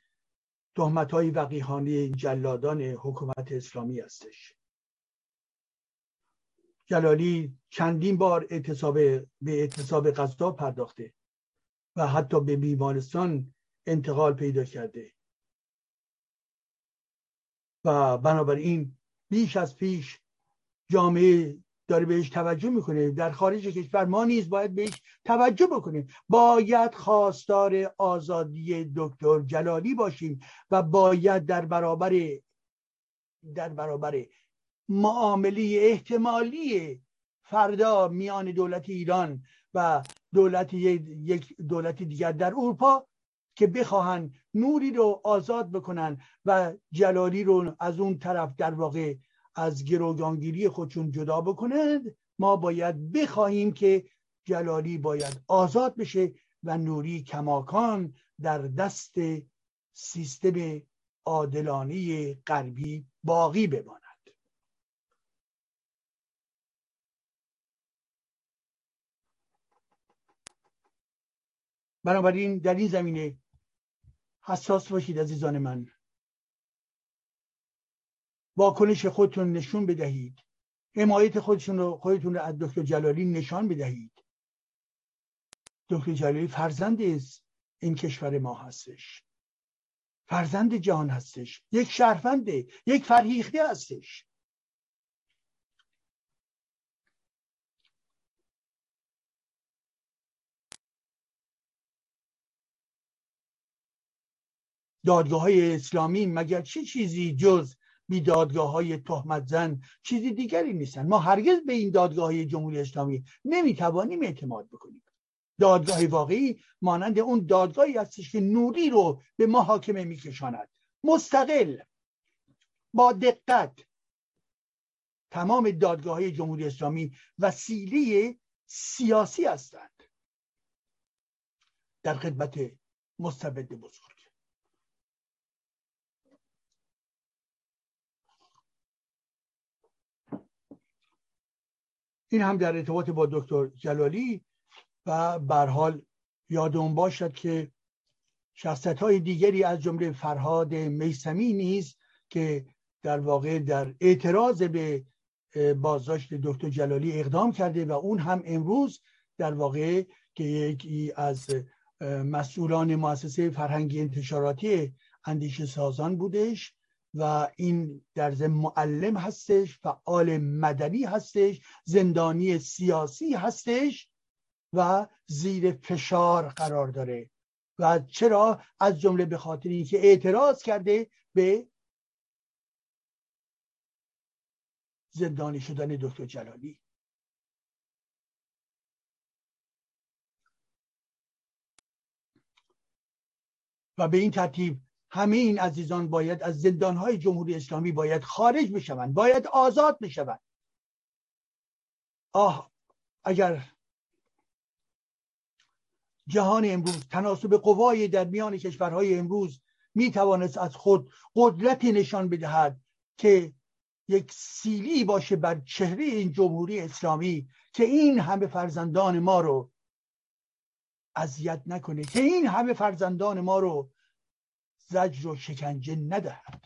تهمت های وقیحانه جلادان حکومت اسلامی هستش. جلالی چندین بار به اعتصاب غذا پرداخته و حتی به بیمارستان انتقال پیدا کرده و بنابراین بیش از پیش جامعه داره بهش توجه میکنه. در خارج کشور ما نیز باید بهش توجه بکنیم. باید خواستار آزادی دکتر جلالی باشیم و باید در برابر معامله احتمالی فردا میان دولت ایران و دولت یک دولت دیگر در اروپا که بخواهن نوری رو آزاد بکنن و جلالی رو از اون طرف در واقع از گروگانگیری خودشون جدا بکنند، ما باید بخواهیم که جلالی باید آزاد بشه و نوری کماکان در دست سیستم عادلانه غربی باقی بماند. بنابراین در این زمینه حساس باشید عزیزان من. واکنش خودتون نشون بدهید، حمایت خودتون رو از دکتر جلالی نشان بدهید. دکتر جلالی فرزند این کشور ما هستش، فرزند جهان هستش، یک شهرونده، یک فرهیخته هستش. دادگاه‌های اسلامی مگر چه چیزی جز بی دادگاه‌های تهمت زن چیزی دیگری نیستن. ما هرگز به این دادگاه‌های جمهوری اسلامی نمیتوانیم اعتماد بکنیم. دادگاه واقعی مانند اون دادگاهی هستش که نوری رو به محاکمه میکشاند، مستقل، با دقت. تمام دادگاه‌های جمهوری اسلامی وسیله سیاسی هستند در خدمت مستبد بزرگ. این هم در ارتباط با دکتر جلالی و به هر حال یادمون باشد که شخصیت‌های دیگری از جمله فرهاد میثمی نیز که در واقع در اعتراض به بازداشت دکتر جلالی اقدام کرده و اون هم امروز در واقع که یکی از مسئولان مؤسسه فرهنگی انتشاراتی اندیشه سازان بودش و این در ضمن معلم هستش، فعال مدنی هستش، زندانی سیاسی هستش و زیر فشار قرار داره. و چرا؟ از جمله به خاطر اینکه اعتراض کرده به زندانی شدن دکتر جلالی. و به این ترتیب همین عزیزان باید از زندانهای جمهوری اسلامی باید خارج بشوند، باید آزاد بشوند. اگر جهان امروز تناسب قوای در میان کشورهای امروز میتوانست از خود قدرتی نشان بدهد که یک سیلی باشه بر چهره این جمهوری اسلامی که این همه فرزندان ما رو اذیت نکنه، که این همه فرزندان ما رو زجر و شکنجه ندهد،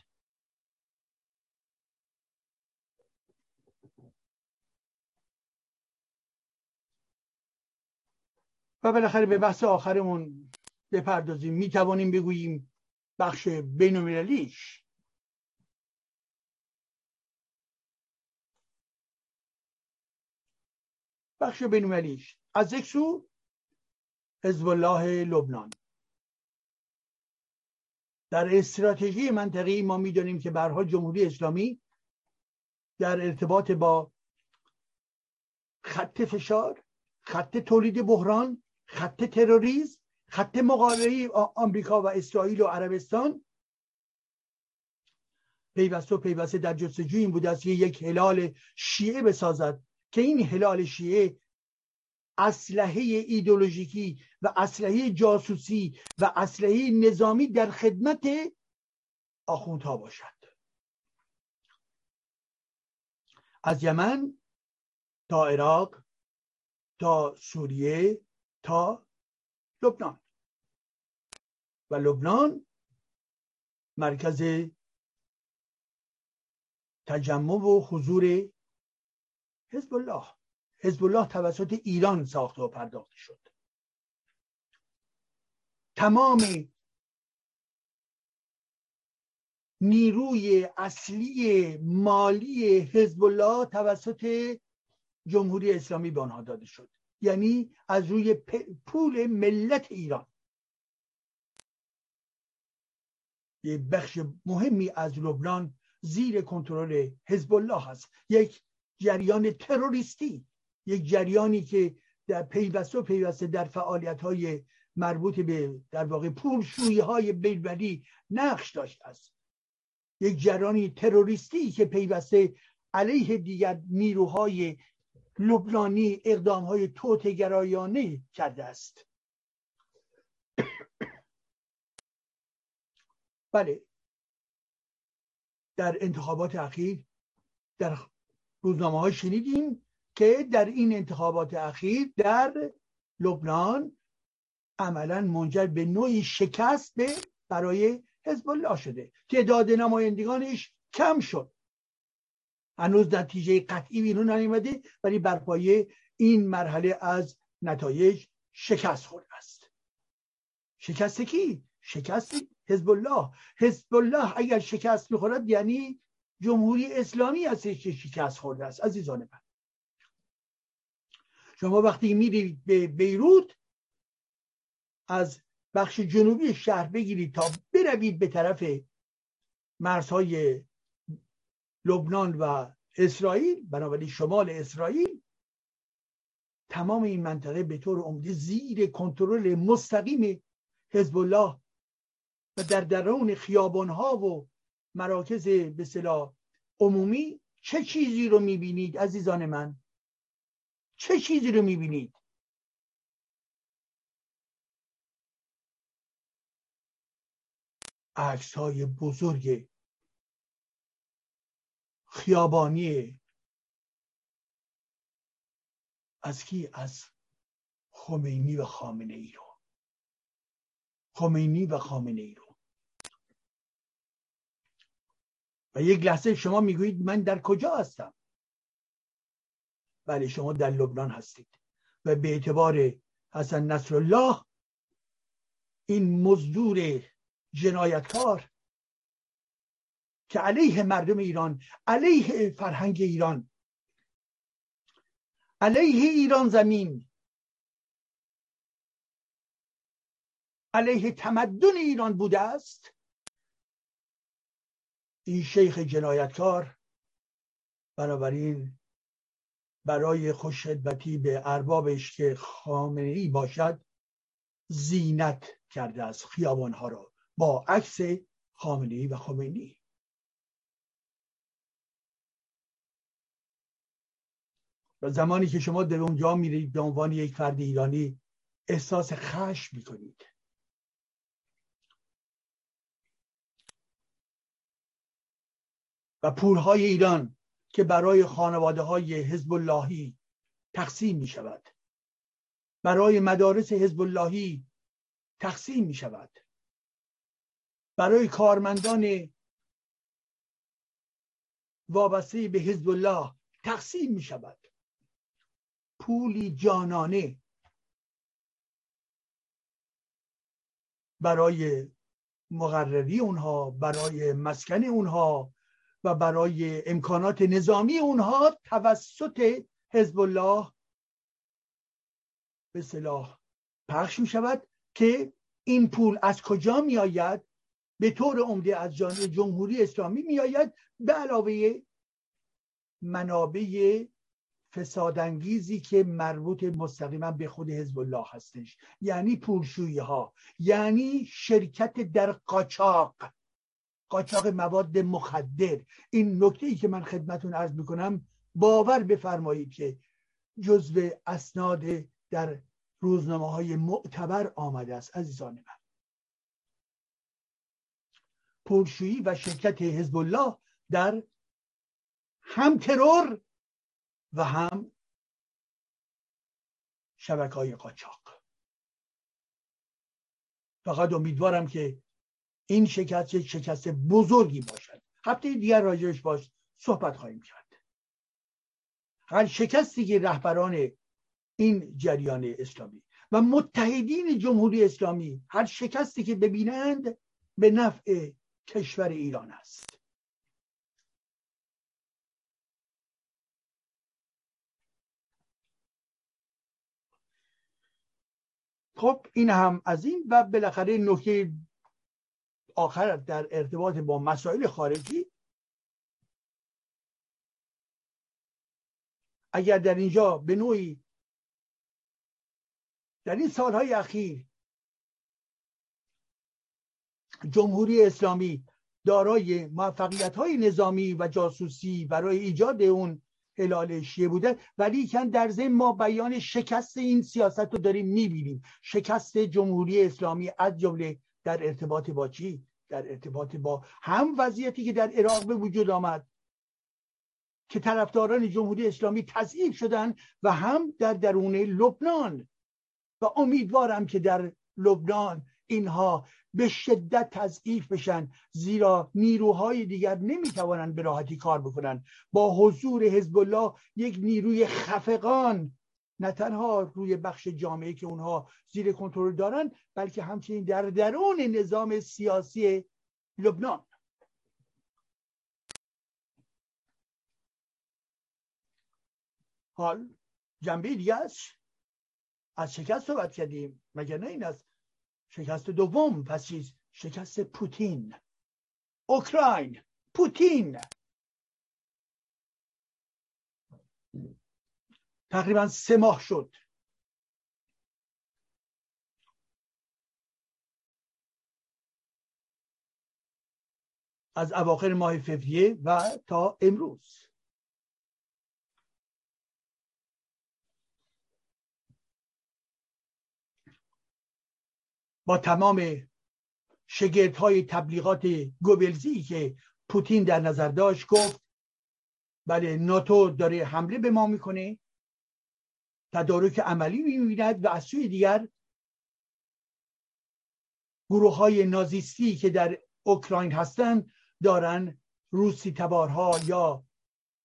و بالاخره به بحث آخرمون بپردازیم، میتوانیم بگوییم بخش بین‌المللیش از یک سو حزب الله لبنان در استراتژی منطقه‌ای، ما می‌دونیم که به هر حال جمهوری اسلامی در ارتباط با خط فشار، خط تولید بحران، خط تروریسم، خط مقابله آمریکا و اسرائیل و عربستان پیوسته در جستجوی این بوده است که یک هلال شیعه بسازد که این هلال شیعه اسلحه ایدئولوژیکی و اسلحه جاسوسی و اسلحه نظامی در خدمت آخوندها باشد. از یمن تا عراق تا سوریه تا لبنان، و لبنان مرکز تجمع و حضور حزب الله توسط ایران ساخته و پرداخته شد. تمام نیروی اصلی مالی حزب الله توسط جمهوری اسلامی به آنها داده شد، یعنی از روی پول ملت ایران. یک بخش مهمی از لبنان زیر کنترل حزب الله است، یک جریان تروریستی، یک جریانی که در پیوسته در فعالیت‌های مربوط به در واقع پولشویی‌های بین‌المللی نقش داشته است، یک جریانی تروریستی که پیوسته علیه دیگر نیروهای لبنانی اقدام‌های توطئه‌گرایانه کرده است. بله، در انتخابات اخیر در روزنامه‌ها شنیدیم که در این انتخابات اخیر در لبنان عملاً منجر به نوعی شکست برای حزب الله شده. تعداد نمایندگانش کم شد، هنوز نتیجه قطعی بیرون نیامده، ولی بر پایه این مرحله از نتایج شکست خورده است. شکست کی؟ شکست حزب الله. حزب الله اگر شکست می‌خورد یعنی جمهوری اسلامی هستش که شکست خورده است. عزیزان من، شما وقتی میرید به بیروت، از بخش جنوبی شهر بگیرید تا بروید به طرف مرزهای لبنان و اسرائیل، بنابراین شمال اسرائیل، تمام این منطقه به طور عمده زیر کنترل مستقیم حزب الله و در درون خیابان‌ها و مراکز به اصطلاح عمومی چه چیزی رو میبینید عزیزان من؟ چه چیزی رو میبینید؟ عکس‌های بزرگ خیابانی از کی؟ از خمینی و خامنه ای رو. و یک لحظه شما میگویید من در کجا هستم؟ بله، شما در لبنان هستید و به اعتبار حسن نصرالله این مزدور جنایتکار که علیه مردم ایران، علیه فرهنگ ایران، علیه ایران زمین، علیه تمدن ایران بوده است، این شیخ جنایتکار بنابراین برای خوشخدمتی به اربابش که خامنه ای باشد زینت کرده است خیابانها را با عکس خامنه ای و خمینی. و زمانی که شما در اونجا میرید به عنوان یک فرد ایرانی احساس خشم میکنید. و پولهای ایران که برای خانواده های حزب اللهی تقسیم می شود، برای مدارس حزب اللهی تقسیم می شود، برای کارمندان وابسته به حزب الله تقسیم می شود، پولی جانانه برای مقرری اونها، برای مسکن اونها و برای امکانات نظامی اونها توسط حزب الله به اصطلاح پخش می شود که این پول از کجا می آید؟ به طور عمده از جانب جمهوری اسلامی می آید به علاوه منابع فسادانگیزی که مربوط مستقیما به خود حزب الله هستش، یعنی پولشویی ها، یعنی شرکت در قاچاق مواد مخدر. این نکته ای که من خدمتون عرض میکنم باور بفرمایید که جزو اسناد در روزنامه های معتبر آمده است عزیزان من. پولشویی و شرکت حزب الله در هم ترور و هم شبکه‌های قاچاق. فقط امیدوارم که این شکست بزرگی باشد. هفته دیگر راجعش باش صحبت خواهیم کرد. هر شکستی که رهبران این جریان اسلامی و متحدین جمهوری اسلامی، هر شکستی که ببینند به نفع کشور ایران است. خب این هم از این. و بالاخره نکته آخر در ارتباط با مسائل خارجی، اگر در اینجا به نوعی در این سالهای اخیر جمهوری اسلامی دارای موفقیت‌های نظامی و جاسوسی برای ایجاد اون هلال شیعه بوده، ولی که در ضمن ما بیان شکست این سیاست رو داریم می‌بینیم، شکست جمهوری اسلامی از جمله در ارتباط با چی؟ در ارتباط با هم وضعیتی که در عراق به وجود آمد که طرفداران جمهوری اسلامی تضعیف شدن و هم در درون لبنان. و امیدوارم که در لبنان اینها به شدت تضعیف بشن، زیرا نیروهای دیگر نمیتوانند به راحتی کار بکنن. با حضور حزب الله یک نیروی خفقان نه تنها روی بخش جامعه که اونها زیر کنترل دارن، بلکه همچنین در درون نظام سیاسی لبنان. حال جنبه دیگرش از شکست صحبت کردیم، مگر نه این است شکست دوم؟ پس چیز؟ شکست پوتین، اوکراین، پوتین. تقریبا 3 ماه شد از اواخر ماه فوریه و تا امروز. با تمام شگردهای تبلیغات گوبلزی که پوتین در نظر داشت، گفت بله ناتو داره حمله به ما میکنه، تدارک عملی می‌بیند. و از سوی دیگر گروه‌های نازیستی که در اوکراین هستند دارن روسی تبارها یا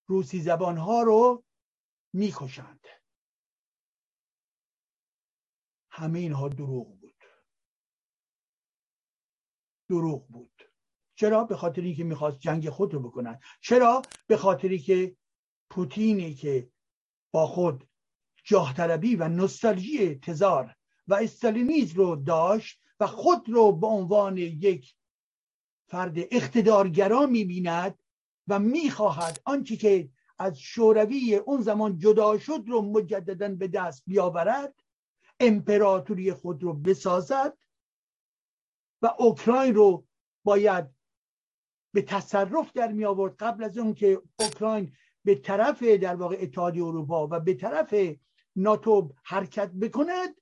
روسی زبانها رو می‌کشند. همه اینها دروغ بود. چرا؟ به خاطری که میخواست جنگ خود رو بکنن. چرا؟ به خاطری که پوتینی که با خود جاه طلبی و نوستالژی تزار و استالینیسم رو داشت و خود رو به عنوان یک فرد اقتدارگرا میبیند و میخواهد آنچه که از شوروی اون زمان جدا شد رو مجدداً به دست بیاورد، امپراتوری خود رو بسازد و اوکراین رو باید به تصرف در می آورد قبل از اون که اوکراین به طرف در واقع اتحادیه اروپا و به طرف ناتو حرکت بکند.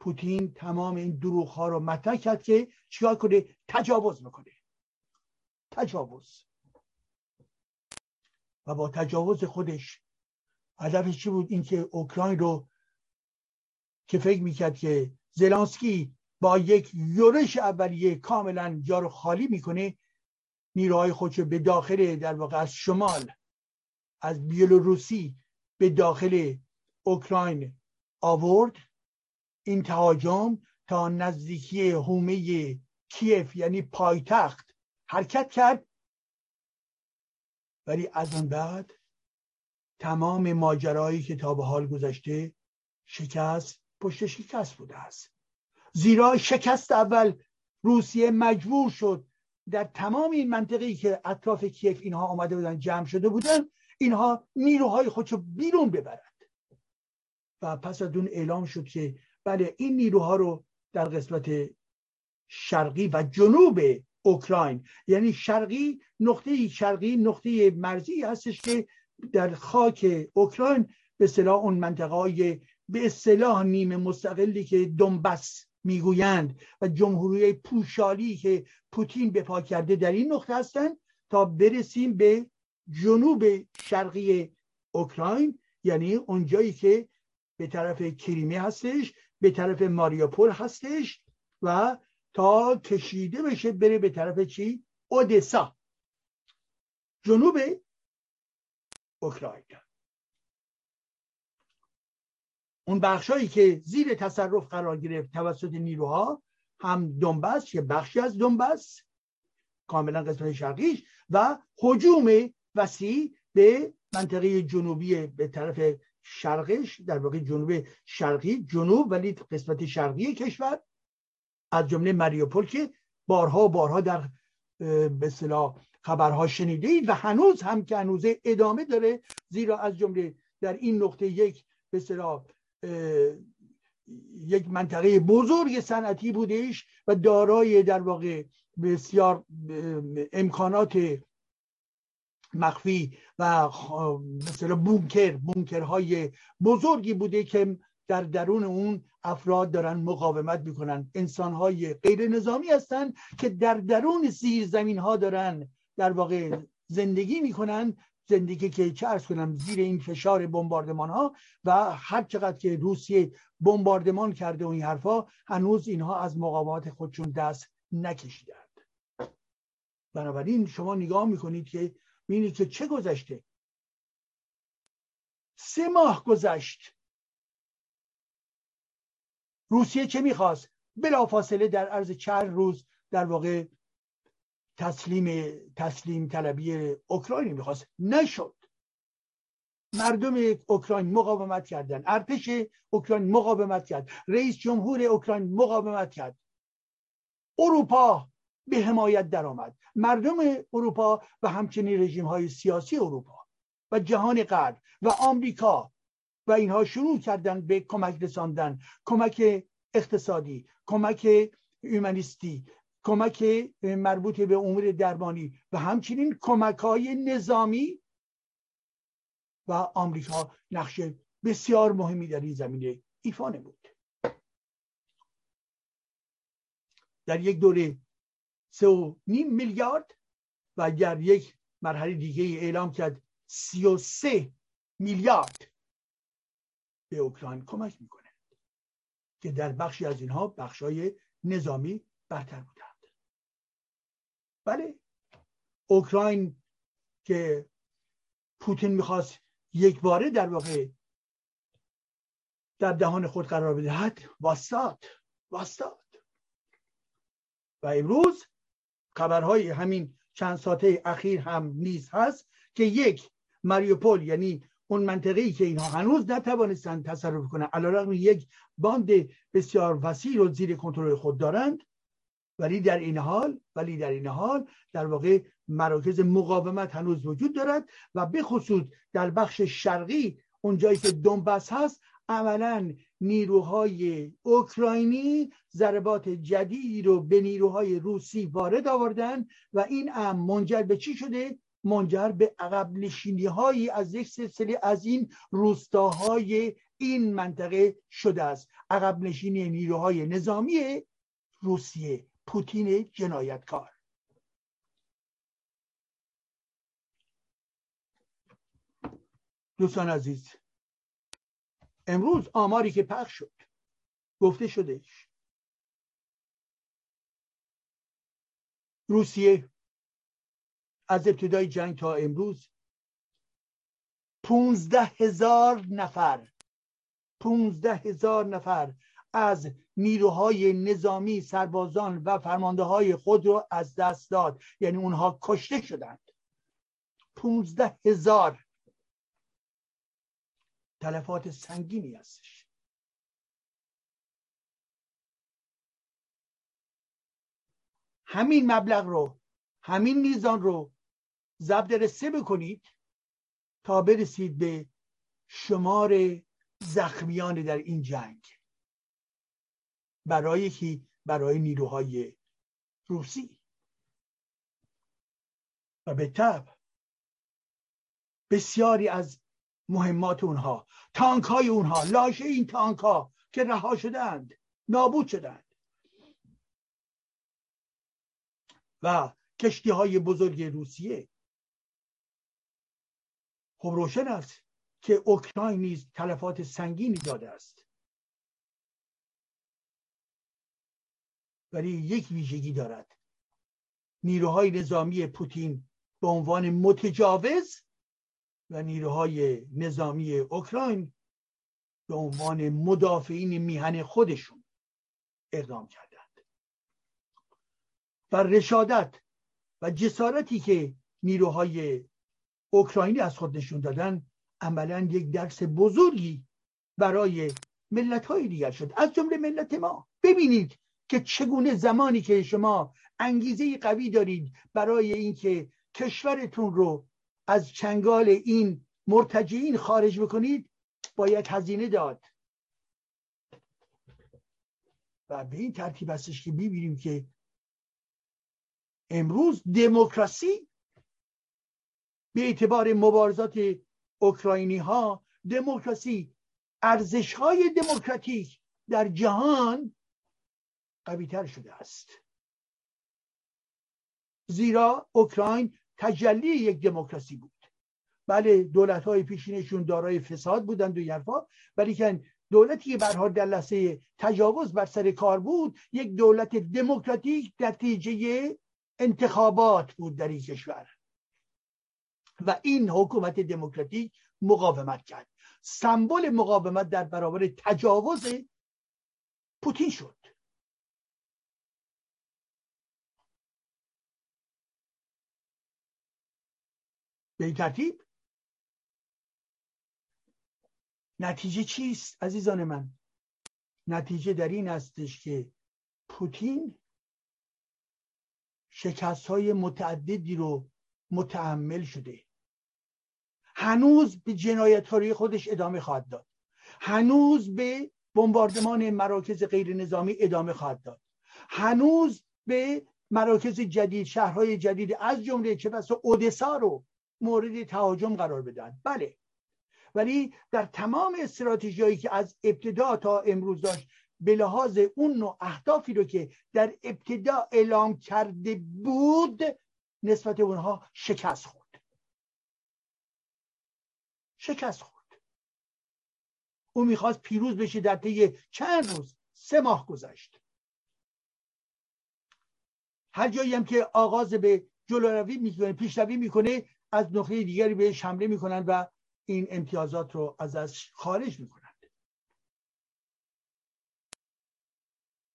پوتین تمام این دروغ ها رو مطرح کرد که چیکار کنه؟ تجاوز میکنه. تجاوز و با تجاوز خودش هدفش چی بود؟ اینکه اوکراین رو که فکر میکرد که زلنسکی با یک یورش اولیه کاملا جا رو خالی میکنه، نیروهای خودشو به داخل در واقع از شمال از بیلاروسی به داخل اوکراین آورد. این تهاجم تا نزدیکی حومه کیف یعنی پایتخت حرکت کرد، ولی از آن بعد تمام ماجرایی که تا به حال گذشته شکست پشت شکست بوده است. زیرا شکست اول روسیه مجبور شد در تمام این منطقه‌ای که اطراف کیف اینها آمده بودن جمع شده بودن، اینها نیروهای خودشو بیرون ببرند و پس از اون اعلام شد که بله این نیروها رو در قسمت شرقی و جنوب اوکراین، یعنی شرقی نقطه مرزی هستش که در خاک اوکراین به اصطلاح اون منطقه‌ای به اصطلاح نیمه مستقلی که دونباس میگویند و جمهوری پوشالی که پوتین به پا کرده در این نقطه هستند، تا برسیم به جنوب شرقی اوکراین، یعنی اونجایی که به طرف کریمه هستش، به طرف ماریوپل هستش و تا کشیده بشه بره به طرف چی؟ اودسا، جنوب اوکراین. اون بخشایی که زیر تصرف قرار گرفت توسط نیروها هم دونباس که بخشی از دونباس کاملا قسمت شرقیش و هجوم وسیع به منطقه جنوبی به طرف شرقش، در واقع جنوب شرقی، جنوب ولی قسمت شرقی کشور، از جمله ماریوپل که بارها در به اصطلاح خبرها شنیدید و هنوز هم که هنوزه ادامه داره، زیرا از جمله در این نقطه یک به اصطلاح یک منطقه بزرگ صنعتی بودش و دارای در واقع بسیار امکانات مخفی و مثلا بونکرهای بزرگی بوده که در درون اون افراد دارن مقاومت میکنن، انسانهای غیر نظامی هستن که در درون زیرزمین ها دارن در واقع زندگی میکنن، زندگی که چه عرض کنم زیر این فشار بمباردمان ها و هر چقدر که روسیه بمباردمان کرده و این حرفا، هنوز اینها از مقاومت خودشون دست نکشیدند. بنابراین شما نگاه میکنید که میبینید که چه گذشته. 3 ماه گذشت. روسیه چه میخواست؟ بلافاصله در عرض چند روز در واقع تسلیم طلبی اوکراین میخواست، نشد. مردم اوکراین مقاومت کردند، ارتش اوکراین مقاومت کرد، رئیس جمهور اوکراین مقاومت کرد، اروپا به حمایت درآمد، مردم اروپا و همچنین رژیم‌های سیاسی اروپا و جهان غرب و آمریکا و اینها شروع کردند به کمک رساندن، کمک اقتصادی، کمک هومانیستی، کمک مربوط به امور درمانی و همچنین کمک‌های نظامی، و آمریکا نقش بسیار مهمی در این زمینه ایفا نمود. در یک دوره 3.5 میلیارد و در یک مرحله دیگه اعلام کرد 33 میلیارد به اوکراین کمک میکنه که در بخشی از اینها بخشای نظامی برتر بودند. بله اوکراین که پوتین میخواست یک باره در واقع در دهان خود قرار بدهد، واسطاد و امروز خبرهای همین چند ساعته اخیر هم نیز هست که یک، ماریوپل یعنی اون منطقه‌ای که اینها هنوز نتوانستن تصرف کنن علیرغم یک باند بسیار وسیع رو زیر کنترل خود دارند، ولی در این حال در واقع مراکز مقاومت هنوز وجود دارد و به خصوص در بخش شرقی اونجایی که دونباس هست عملاً نیروهای اوکراینی ضربات جدیدی رو به نیروهای روسی وارد آوردن و این هم منجر به چی شده؟ منجر به عقب نشینی‌هایی از یک سلسله از این روستاهای این منطقه شده است. عقب نشینی نیروهای نظامی روسیه، پوتین جنایتکار. دوستان عزیز، امروز آماری که پخش شد گفته شده روسیه از ابتدای جنگ تا امروز 15,000 نفر از نیروهای نظامی، سربازان و فرمانده های خود رو از دست داد، یعنی اونها کشته شدند. 15,000 تلفات سنگینی هستش. همین مبلغ رو، همین میزان رو ضرب در سه بکنید تا برسید به شمار زخمیان در این جنگ برای نیروهای روسی و به تبع بسیاری از مهمات اونها، تانک های اونها، لاشه این تانک ها که رها شدند، نابود شدند و کشتی های بزرگ روسیه. خب روشن است که اوکراین نیز تلفات سنگینی داده است، ولی یک ویژگی دارد: نیروهای نظامی پوتین به عنوان متجاوز و نیروهای نظامی اوکراین به عنوان مدافعین میهن خودشون اقدام کردند. و رشادت و جسارتی که نیروهای اوکراینی از خود نشون دادن عملاً یک درس بزرگی برای ملت‌های دیگر شد، از جمله ملت ما. ببینید که چگونه زمانی که شما انگیزه قوی دارید برای اینکه کشورتون رو از چنگال این مرتجعین خارج بکنید، باید هزینه داد. و به این ترتیب هستش که ببینیم که امروز دموکراسی به اعتبار مبارزات اوکراینی‌ها، دموکراسی، ارزش‌های دموکراتیک در جهان قوی‌تر شده است، زیرا اوکراین تجلی یک دموکراسی بود. بله، دولت‌های پیشینشون دارای فساد بودند و یرفا، ولی که دولتی به هر حال در لحظه تجاوز بر سر کار بود، یک دولت دموکراتیک نتیجه انتخابات بود در این کشور و این حکومت دموکراتیک مقاومت کرد. سمبل مقاومت در برابر تجاوز پوتین شد. به این ترتیب نتیجه چیست عزیزان من؟ نتیجه در این هستش که پوتین شکست‌های متعددی رو متحمل شده، هنوز به جنایت‌های خودش ادامه خواهد داد، هنوز به بمباردمان مراکز غیر نظامی ادامه خواهد داد، هنوز به مراکز جدید، شهرهای جدید از جمله چه بسا اودسا رو مورد تهاجم قرار بدن. بله، ولی در تمام استراتژی‌هایی که از ابتدا تا امروز داشت به لحاظ اون نوع اهدافی رو که در ابتدا اعلام کرده بود نسبت اونها شکست خورد. او میخواست پیروز بشه در طی چند روز، 3 ماه گذشت. هر جایی هم که آغاز به پیشروی میکنه از نقطه دیگری بهش حمله میکنند و این امتیازات رو ازش خارج میکنند.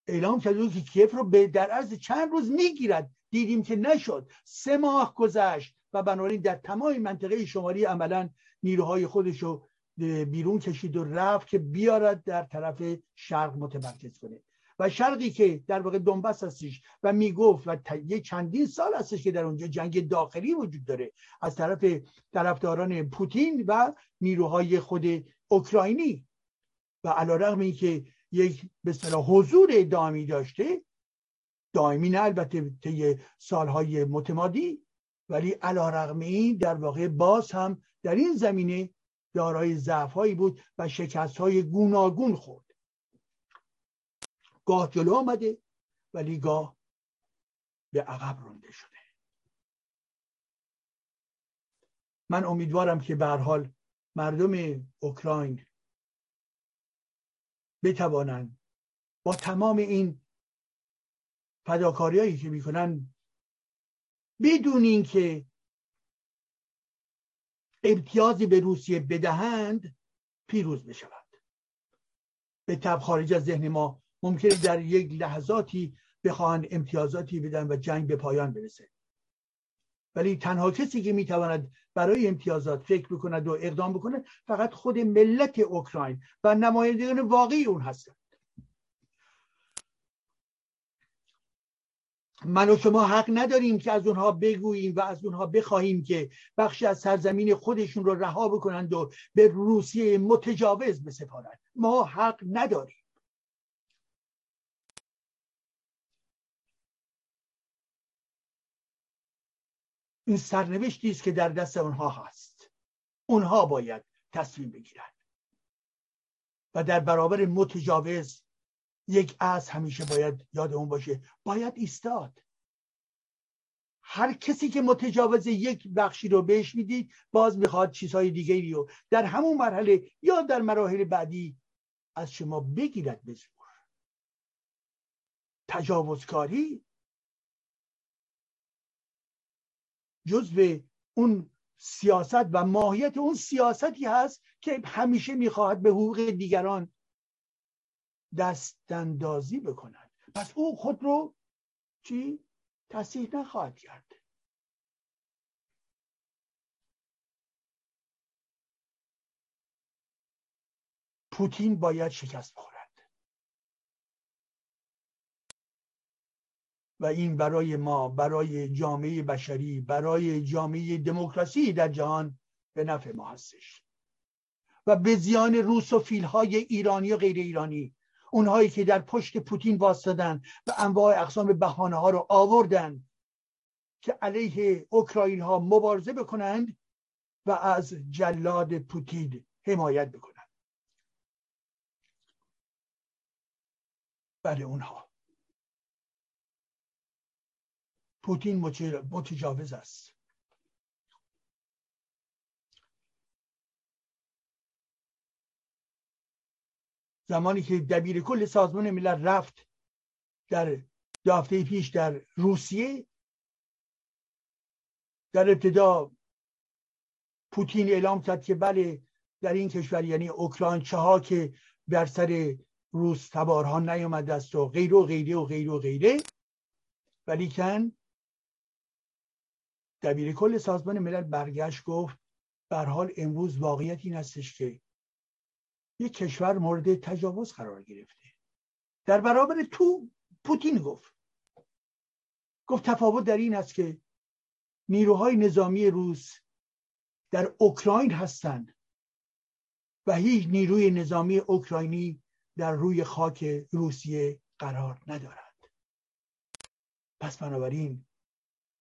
اعلام کرده که کیف رو در عرض چند روز میگیرد. دیدیم که نشد، 3 ماه گذشت و بنابراین در تمام منطقه شمالی عملا نیروهای خودش رو بیرون کشید و رفت که بیارد در طرف شرق متمرکز کنه و شرقی که در واقع دونباس هستش و میگفت و یه چندین سال هستش که در اونجا جنگ داخلی وجود داره از طرف طرفداران پوتین و نیروهای خود اوکراینی و علیرغم اینکه یک به اصطلاح حضور دائمی داشته، دائمی نه البته طی سالهای متمادی، ولی علیرغم این در واقع باز هم در این زمینه دارای ضعف‌هایی بود و شکست‌های گوناگون خورد. گاه جلو آمده ولی گاه به عقب رانده شده. من امیدوارم که به هر حال مردم اوکراین بتوانند با تمام این فداکاری‌هایی که می‌کنن بدون اینکه امتیازی به روسیه بدهند پیروز بشوند. به طب خارج از ذهن ما ممکنه در یک لحظاتی بخواهند امتیازاتی بدن و جنگ به پایان برسه، ولی تنها کسی که میتواند برای امتیازات فکر بکند و اقدام بکند فقط خود ملت اوکراین و نمایندگان واقعی اون هستند. من و شما حق نداریم که از اونها بگوییم و از اونها بخواهیم که بخشی از سرزمین خودشون رو رها بکنند و به روسیه متجاوز بسپارند. ما حق نداریم. این سرنوشتی است که در دست اونها هست. اونها باید تصمیم بگیرند و در برابر متجاوز یک از همیشه باید یادمون باشه، باید ایستاد. هر کسی که متجاوز یک بخشی رو بهش میدید باز میخواد چیزهای دیگری رو در همون مرحله یا در مراحل بعدی از شما بگیرد به زور. تجاوزکاری جزو اون سیاست و ماهیت اون سیاستی هست که همیشه میخواهد به حقوق دیگران دستاندازی بکنند. پس او خود رو چی؟ تصحیح نخواهد کرد. پوتین باید شکست بخورد و این برای ما، برای جامعه بشری، برای جامعه دموکراسی در جهان به نفع ما هستش و به زیان روسوفیل‌های ایرانی و غیر ایرانی، اونهایی که در پشت پوتین واسطدن و انواع اقسام بهانه ها رو آوردن که علیه اوکراین ها مبارزه بکنند و از جلاد پوتین حمایت بکنند. بله، اونها. پوتین متجاوز است. زمانی که دبیر کل سازمان ملل رفت در 2 هفته پیش در روسیه، در ابتدا پوتین اعلام کرد که بله در این کشور یعنی اوکراین چها که بر سر روس تبارها نیامده است و غیره و غیره و غیره و غیره، ولی کن دبیر کل سازمان ملل برگشت گفت به هر حال امروز واقعیت این هستش که یک کشور مورد تجاوز قرار گرفته. در برابر تو پوتین گفت تفاوت در این است که نیروهای نظامی روس در اوکراین هستند و هیچ نیروی نظامی اوکراینی در روی خاک روسیه قرار ندارد. پس بنابراین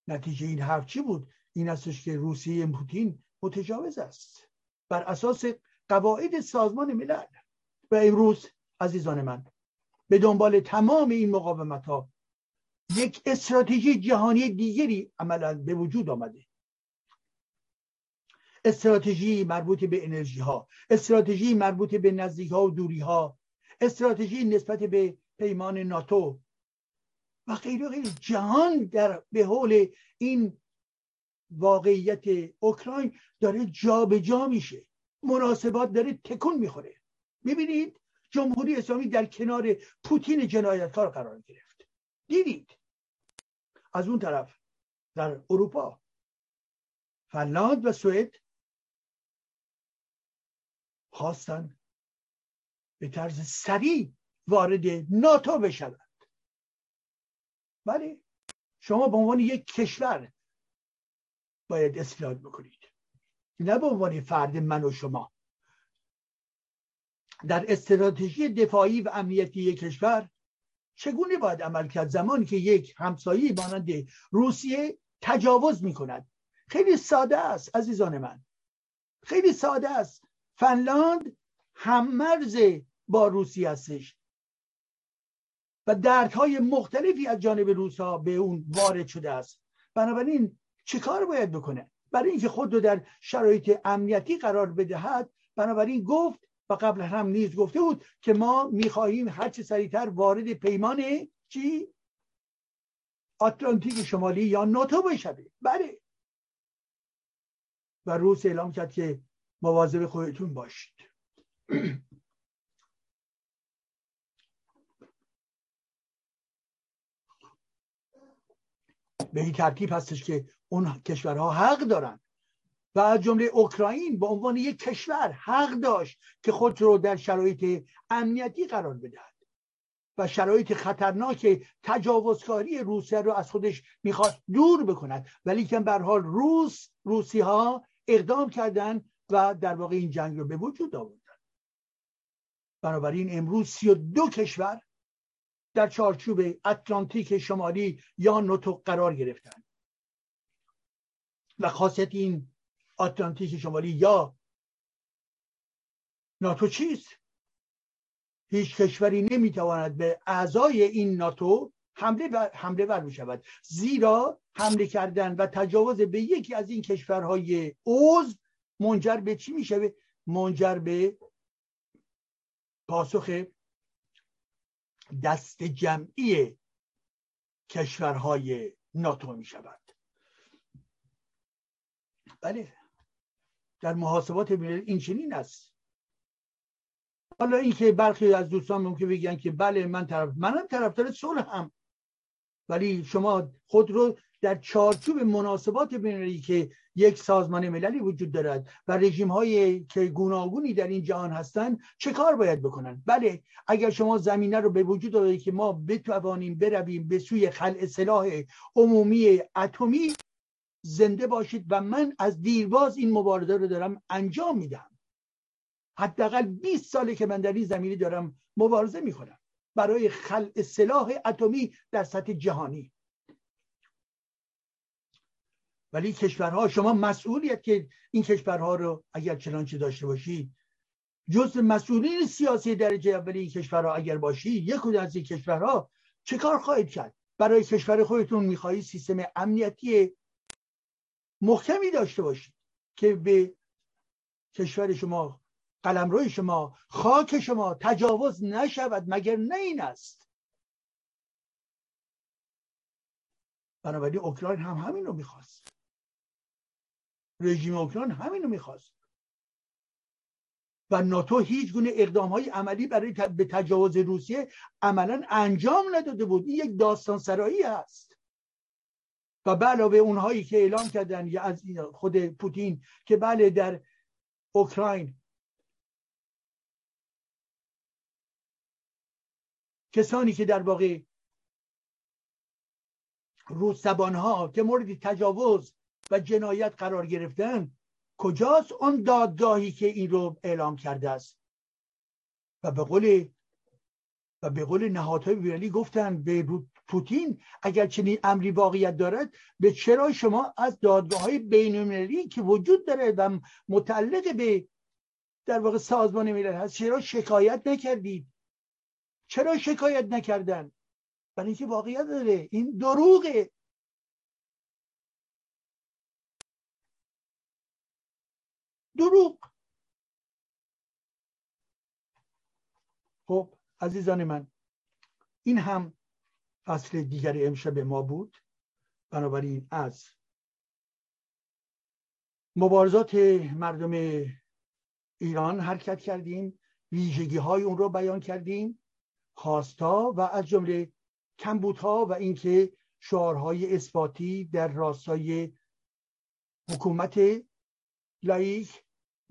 نتیجه این حرف چی بود؟ این استش که روسیه پوتین متجاوز است بر اساس قواعد سازمان ملل. و امروز عزیزان من به دنبال تمام این مقاومت ها یک استراتژی جهانی دیگری عملا به وجود آمده. استراتژی مربوط به انرژی ها، استراتژی مربوط به نزدیک ها و دوری ها، استراتژی نسبت به پیمان ناتو و غیره غیره. جهان در به حول این واقعیت اوکراین داره جا به جا میشه. مناسبات داره تکون میخوره. میبینید جمهوری اسلامی در کنار پوتین جنایتکار قرار گرفت. دیدید از اون طرف در اروپا فنلاند و سوئد خواستن به طرز سریع وارد ناتو بشوند. ولی شما به عنوان یک کشور باید استقلال بکنید، نه به عنوان فرد من و شما. در استراتژی دفاعی و امنیتی یک کشور چگونه باید عمل کرد زمانی که یک همسایه مانند روسیه تجاوز می‌کند؟ خیلی ساده است عزیزان من، خیلی ساده است. فنلاند هم مرز با روسیه هستش و دردهای مختلفی از جانب روس‌ها به اون وارد شده است. بنابراین چه کار باید بکنه برای اینکه خود رو در شرایط امنیتی قرار بدهد؟ بنابراین گفت و قبل هم نیز گفته بود که ما میخواهیم هر چه سریعتر وارد پیمان چی؟ آتلانتیک شمالی یا ناتو بشویم. بله. و روس اعلام کرد که مواظب خودتون باشید. به این ترتیب هستش که اون کشورها حق دارن و از جمله اوکراین به عنوان یک کشور حق داشت که خود رو در شرایط امنیتی قرار بدهد و شرایط خطرناک تجاوزکاری روسیه رو از خودش میخواست دور بکند. ولی که به هر حال روسی‌ها اقدام کردند و در واقع این جنگ رو به وجود آوردند. بنابراین امروز 32 کشور در چارچوب اتلانتیک شمالی یا ناتو قرار گرفتند و خاصیت این آتلانتیک شمالی یا ناتو چیست؟ هیچ کشوری نمیتواند به اعضای این ناتو حمله ور میشود، زیرا حمله کردن و تجاوز به یکی از این کشورهای عضو منجر به چی میشه؟ منجر به پاسخ دست جمعی کشورهای ناتو میشود. بله، در محاسبات این چنین است. حالا اینکه برخی از دوستان ممکن بگن که بله منم طرفدار صلح هم، ولی شما خود رو در چارچوب مناسبات بین‌المللی که یک سازمان مللی وجود دارد و رژیم‌های که گوناگونی در این جهان هستند چه کار باید بکنن؟ بله، اگر شما زمینه رو به وجود آورید که ما بتوانیم برویم به سوی خلع سلاح عمومی اتمی، زنده باشید و من از دیرباز این مبارزه رو دارم انجام میدم. حداقل 20 ساله که من در این زمینه دارم مبارزه میکنم برای خلع سلاح اتمی در سطح جهانی. ولی کشورها، شما مسئولیت که این کشورها رو اگر چنانچه داشته باشید، جزء مسئولین سیاسی درجه اول این کشورها اگر باشید، یک از این کشورها چه کار خواهید کرد؟ برای کشور خودتون میخواهید سیستم امنیتی محکمی داشته باشید که به کشور شما، قلمرو شما، خاک شما تجاوز نشود، مگر نه این است؟ بنابراین اوکراین هم همین رو میخواست، رژیم اوکراین همین رو میخواست و ناتو هیچ گونه اقدامهای عملی برای به تجاوز روسیه عملا انجام نداده بود. این یک داستان سرایی است. و به علاوه اونهایی که اعلام کردن یا از خود پوتین که بله در اوکراین کسانی که در واقع روس زبانها که مورد تجاوز و جنایت قرار گرفتن، کجاست اون دادگاهی که این رو اعلام کرده است؟ و به قول نهادهای بین‌المللی گفتن به پوتین اگر چنین امری واقعیت دارد، به چرا شما از دادگاه‌های بین‌المللی که وجود دارد و متعلق به در واقع سازمان ملل هست چرا شکایت نکردید؟ چرا شکایت نکردن؟ برای اینکه واقعیت داره، این دروغه. دروغ. خب عزیزان من، این هم فصل دیگر امشب ما بود. بنابراین از مبارزات مردم ایران حرکت کردیم ویژگی‌های اون رو بیان کردیم، خواست‌ها و از جمله کمبودها و اینکه شعارهای اثباتی در راستای حکومت لایک،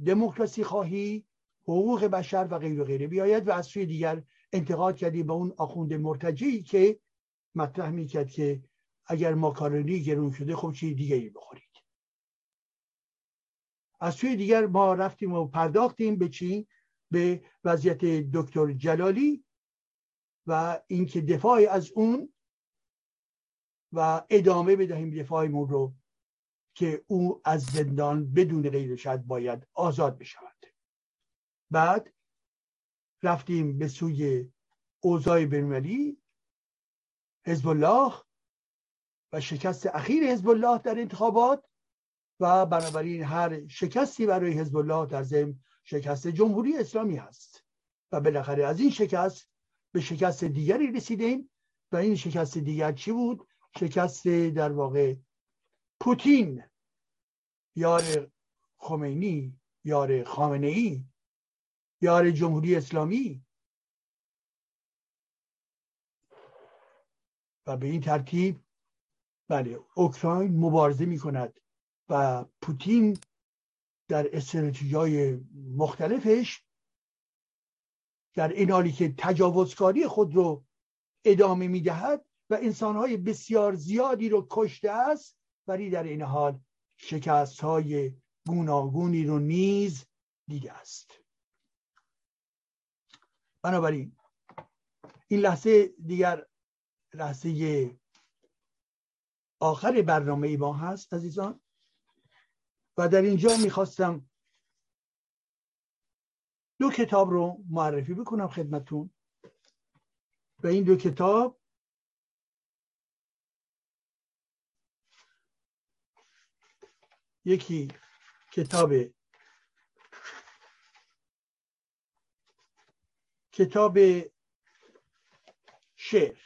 دموکراسی خواهی، حقوق بشر و غیر و غیره بیاید. و از سوی دیگر انتقاد کردیم به اون آخوند مرتجعی که مطرح می‌کرد که اگر ماکارونی گرون شده خب چیز دیگری بخورید. از سوی دیگر ما رفتیم و پرداختیم به چی؟ به وضعیت دکتر جلالی و اینکه دفاع از اون و ادامه بدهیم دفاعمون رو که او از زندان بدون قید و شرط باید آزاد بشود. بعد رفتیم به سوی اوضاع بین‌المللی، حزب الله و شکست اخیر حزب الله در انتخابات و بنابراین هر شکستی برای حزب الله در ضمن شکست جمهوری اسلامی هست و بالاخره از این شکست به شکست دیگری رسیدیم و این شکست دیگر چی بود؟ شکست در واقع پوتین، یار خمینی، یار خامنه ای، یار جمهوری اسلامی. و به این ترتیب بله اوکراین مبارزه می کند و پوتین در استراتژی‌های مختلفش در این حالی که تجاوزکاری خود رو ادامه می‌دهد و انسان‌های بسیار زیادی رو کشته است، ولی در این حال شکست‌های گوناگونی رو نیز دیده است. بنابراین این لحظه دیگر لحظه آخر برنامه ای ما هست عزیزان و در اینجا میخواستم دو کتاب رو معرفی بکنم خدمتون و این دو کتاب یکی کتاب شعر،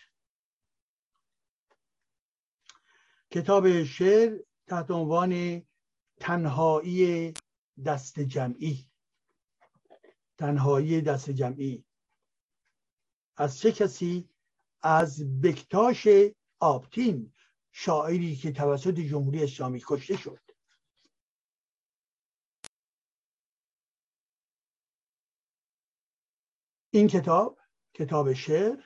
کتاب شعر تحت عنوان تنهایی دست جمعی، تنهایی دست جمعی از چه کسی؟ از بکتاش آبتین، شاعری که توسط جمهوری اسلامی کشته شد. این کتاب، کتاب شعر،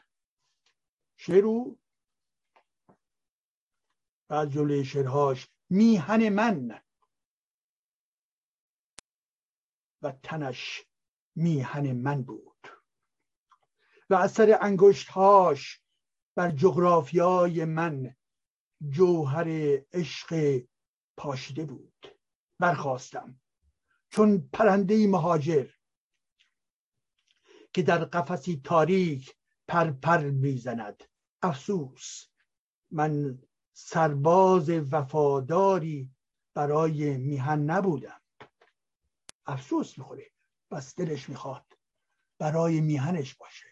شعر و از جمله شعرهاش میهن من و تنش میهن من بود و اثر انگشتهاش بر جغرافیای من جوهر عشق پاشیده بود. برخاستم چون پرنده‌ای مهاجر که در قفسی تاریک پرپر میزند. افسوس من سرباز وفاداری برای میهن نبودم. افسوس میخوره بس دلش میخواد برای میهنش باشه.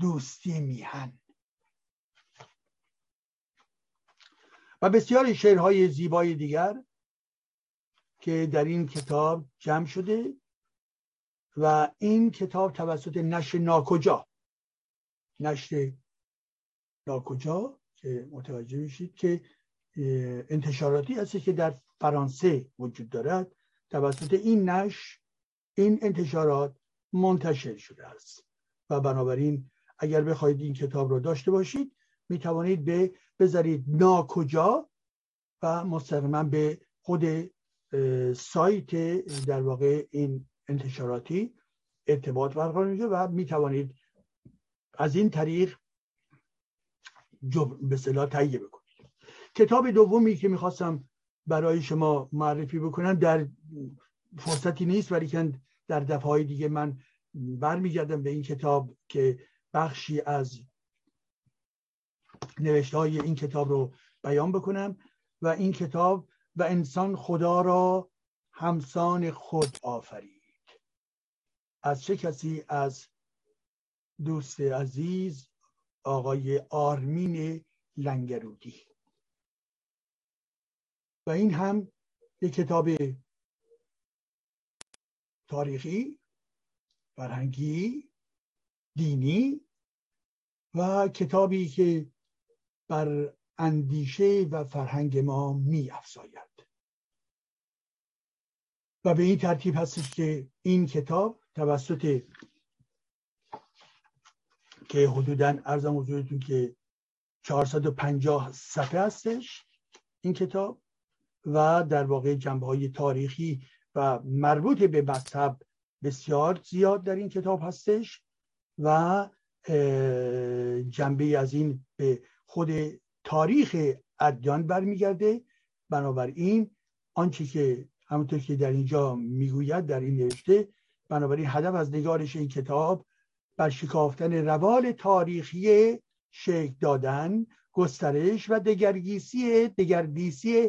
دوستی میهن و بسیاری شعرهای زیبای دیگر که در این کتاب جمع شده و این کتاب توسط نشر نا کجا، نشر نا کجا که متوجه میشید که انتشاراتی هست که در فرانسه وجود دارد، توسط این نشر این انتشارات منتشر شده است و بنابراین اگر بخواید این کتاب رو داشته باشید میتوانید به بذارید نا کجا و مستقیما به خود سایت در واقع این انتشاراتی ارتباط برقرار میشه و میتوانید از این طریق به اصطلاح تهیه بکنید. کتاب دومی که میخواستم برای شما معرفی بکنم در فرصتی نیست ولی که در دفعه‌های دیگه من برمیگردم به این کتاب که بخشی از نوشته‌های این کتاب رو بیان بکنم و این کتاب و انسان خدا را همسان خود آفرید از چه کسی؟ از دوست عزیز آقای آرمین لنگرودی و این هم یک کتاب تاریخی فرهنگی، دینی و کتابی که بر اندیشه و فرهنگ ما می افزاید. و به این ترتیب هستش که این کتاب توسط که حدوداً عرضم حضورتون که 450 صفحه هستش این کتاب و در واقع جنبه‌های تاریخی و مربوط به مذهب بسیار زیاد در این کتاب هستش و جنبه‌ای از این به خود تاریخ ادیان برمیگرده. بنابراین آنچه که همونطور که در اینجا میگوید در این نوشته، بنابراین هدف از نگارش این کتاب بر شکافتن روال تاریخی، شکل دادن، گسترش و دگرگیسی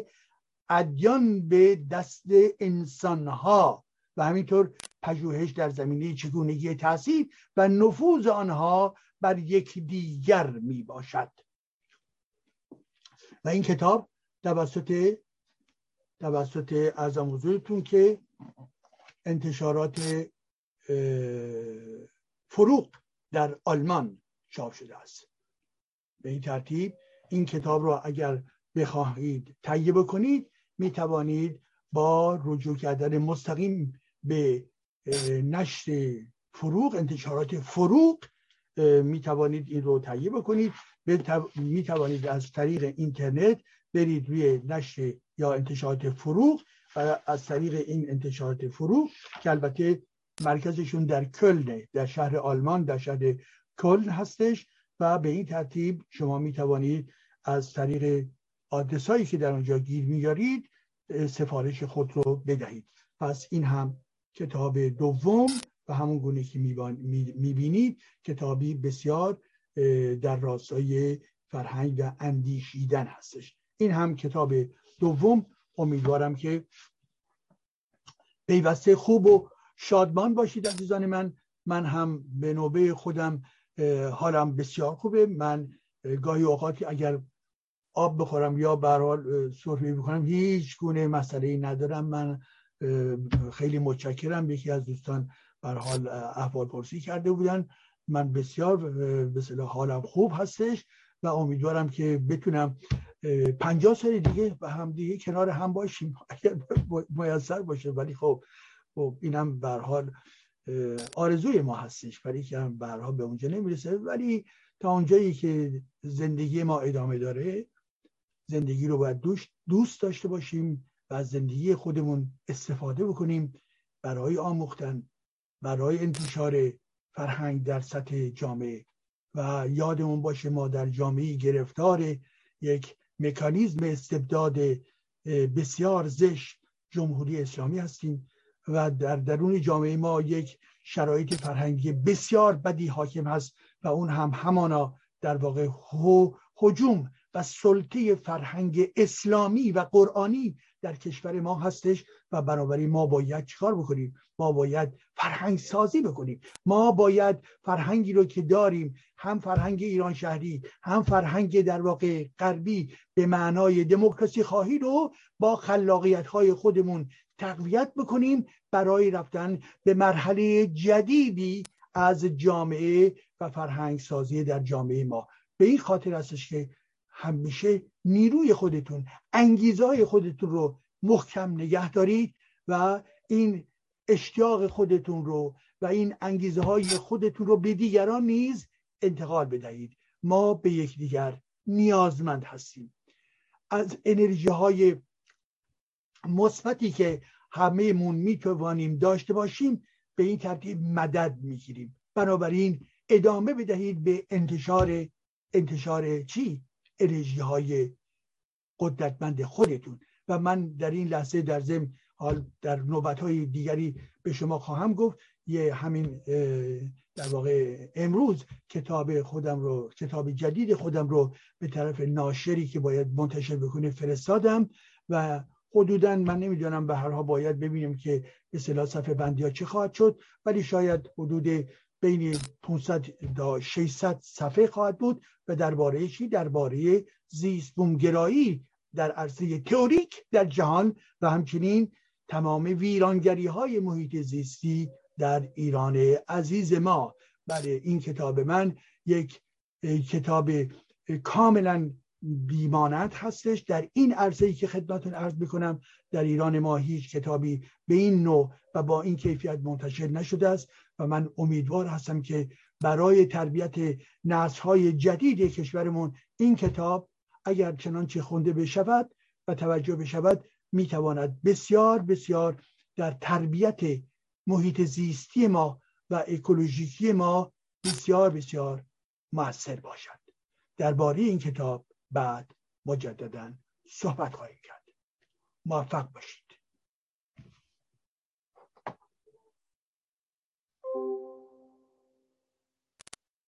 ادیان به دست انسانها و همینطور پژوهش در زمینه چگونگی تاثیر و نفوذ آنها بر یکدیگر می باشد. و این کتاب توسط اعظم حضورتون که انتشارات فروق در آلمان چاپ شده است. به این ترتیب این کتاب را اگر بخواهید تهیه بکنید می توانید با رجوع کردن مستقیم به نشر فروق، انتشارات فروق، می توانید این رو تهیه بکنید. می توانید از طریق اینترنت برید روی نشر یا انتشارات فروق و از طریق این انتشارات فروق که البته مرکزشون در کلن، در شهر آلمان، در شهر کلن هستش و به این ترتیب شما می توانید از طریق آدرسایی که در آنجا گیر میارید سفارش خود رو بدهید. پس این هم کتاب دوم و همون گونه که میبینید کتابی بسیار در راستای فرهنگ و اندیشیدن هستش. این هم کتاب دوم. امیدوارم که پیوسته خوب و شادمان باشید عزیزان من. من هم به نوبه خودم حالم بسیار خوبه. من گاهی اوقات اگر آب بخورم یا به هر حال سرفه بکنم هیچ گونه مسئله‌ای ندارم. من خیلی متشکرم. یکی از دوستان به هر حال احوالپرسی کرده بودن. من بسیار به اصطلاح حالم خوب هستش و امیدوارم که بتونم 50 سال دیگه و هم دیگه کنار هم باشیم اگر میسر باشه. ولی خب اینم به هر حال آرزوی ما هستش، ولی که هم به هر حال به اونجا نمیرسه. ولی تا اونجایی که زندگی ما ادامه داره زندگی رو باید دوست داشته باشیم و از زندگی خودمون استفاده بکنیم برای آموختن، برای انتشار فرهنگ در سطح جامعه. و یادمون باشه ما در جامعه گرفتار یک مکانیزم استبداد بسیار زشت جمهوری اسلامی هستیم و در درون جامعه ما یک شرایط فرهنگی بسیار بدی حاکم هست و اون هم همانا در واقع هجوم و سلطه فرهنگ اسلامی و قرآنی در کشور ما هستش. و بنابراین ما باید چیکار بکنیم؟ ما باید فرهنگ سازی بکنیم. ما باید فرهنگی رو که داریم، هم فرهنگ ایران شهری، هم فرهنگ در واقع غربی به معنای دموکراسی خواهی رو با خلاقیت‌های خودمون تقویت بکنیم برای رفتن به مرحله جدیدی از جامعه و فرهنگ سازی در جامعه ما. به این خاطر هستش که همیشه نیروی خودتون، انگیزه‌های خودتون رو محکم نگه دارید و این اشتیاق خودتون رو و این انگیزه‌های خودتون رو به دیگران نیز انتقال بدهید. ما به یکدیگر نیازمند هستیم. از انرژی‌های مثبتی که همه‌مون می‌توانیم داشته باشیم به این ترتیب مدد می‌گیریم. بنابراین ادامه بدهید به انتشار چی؟ انرژی‌های قدرتمند خودتون. و من در این لحظه در ضمن حال در نوبت‌های دیگری به شما خواهم گفت. همین در واقع امروز کتاب جدید خودم رو به طرف ناشری که باید منتشر بکنه فرستادم و حدوداً من نمیدونم به هر حال باید ببینیم که اصطلاح صفحه بندی ها چه خواهد شد، ولی شاید حدود بین 500 تا 600 صفحه خواهد بود و درباره چی؟ درباره زیست بومگرایی در عرصه تئوریک در جهان و همچنین تمام ویرانگری های محیط زیستی در ایران عزیز ما. بله، این کتاب من یک کتاب کاملا بیمانت هستش در این عرصه‌ای که خدمتتون عرض میکنم. در ایران ما هیچ کتابی به این نوع و با این کیفیت منتشر نشده است و من امیدوار هستم که برای تربیت نسل‌های جدید کشورمون این کتاب اگر چنانچه خونده بشود و توجه بشود میتواند بسیار بسیار در تربیت محیط زیستی ما و اکولوژیکی ما بسیار بسیار مؤثر باشد. درباره این کتاب بعد مجدداً صحبت خواهیم کرد. موفق باشید.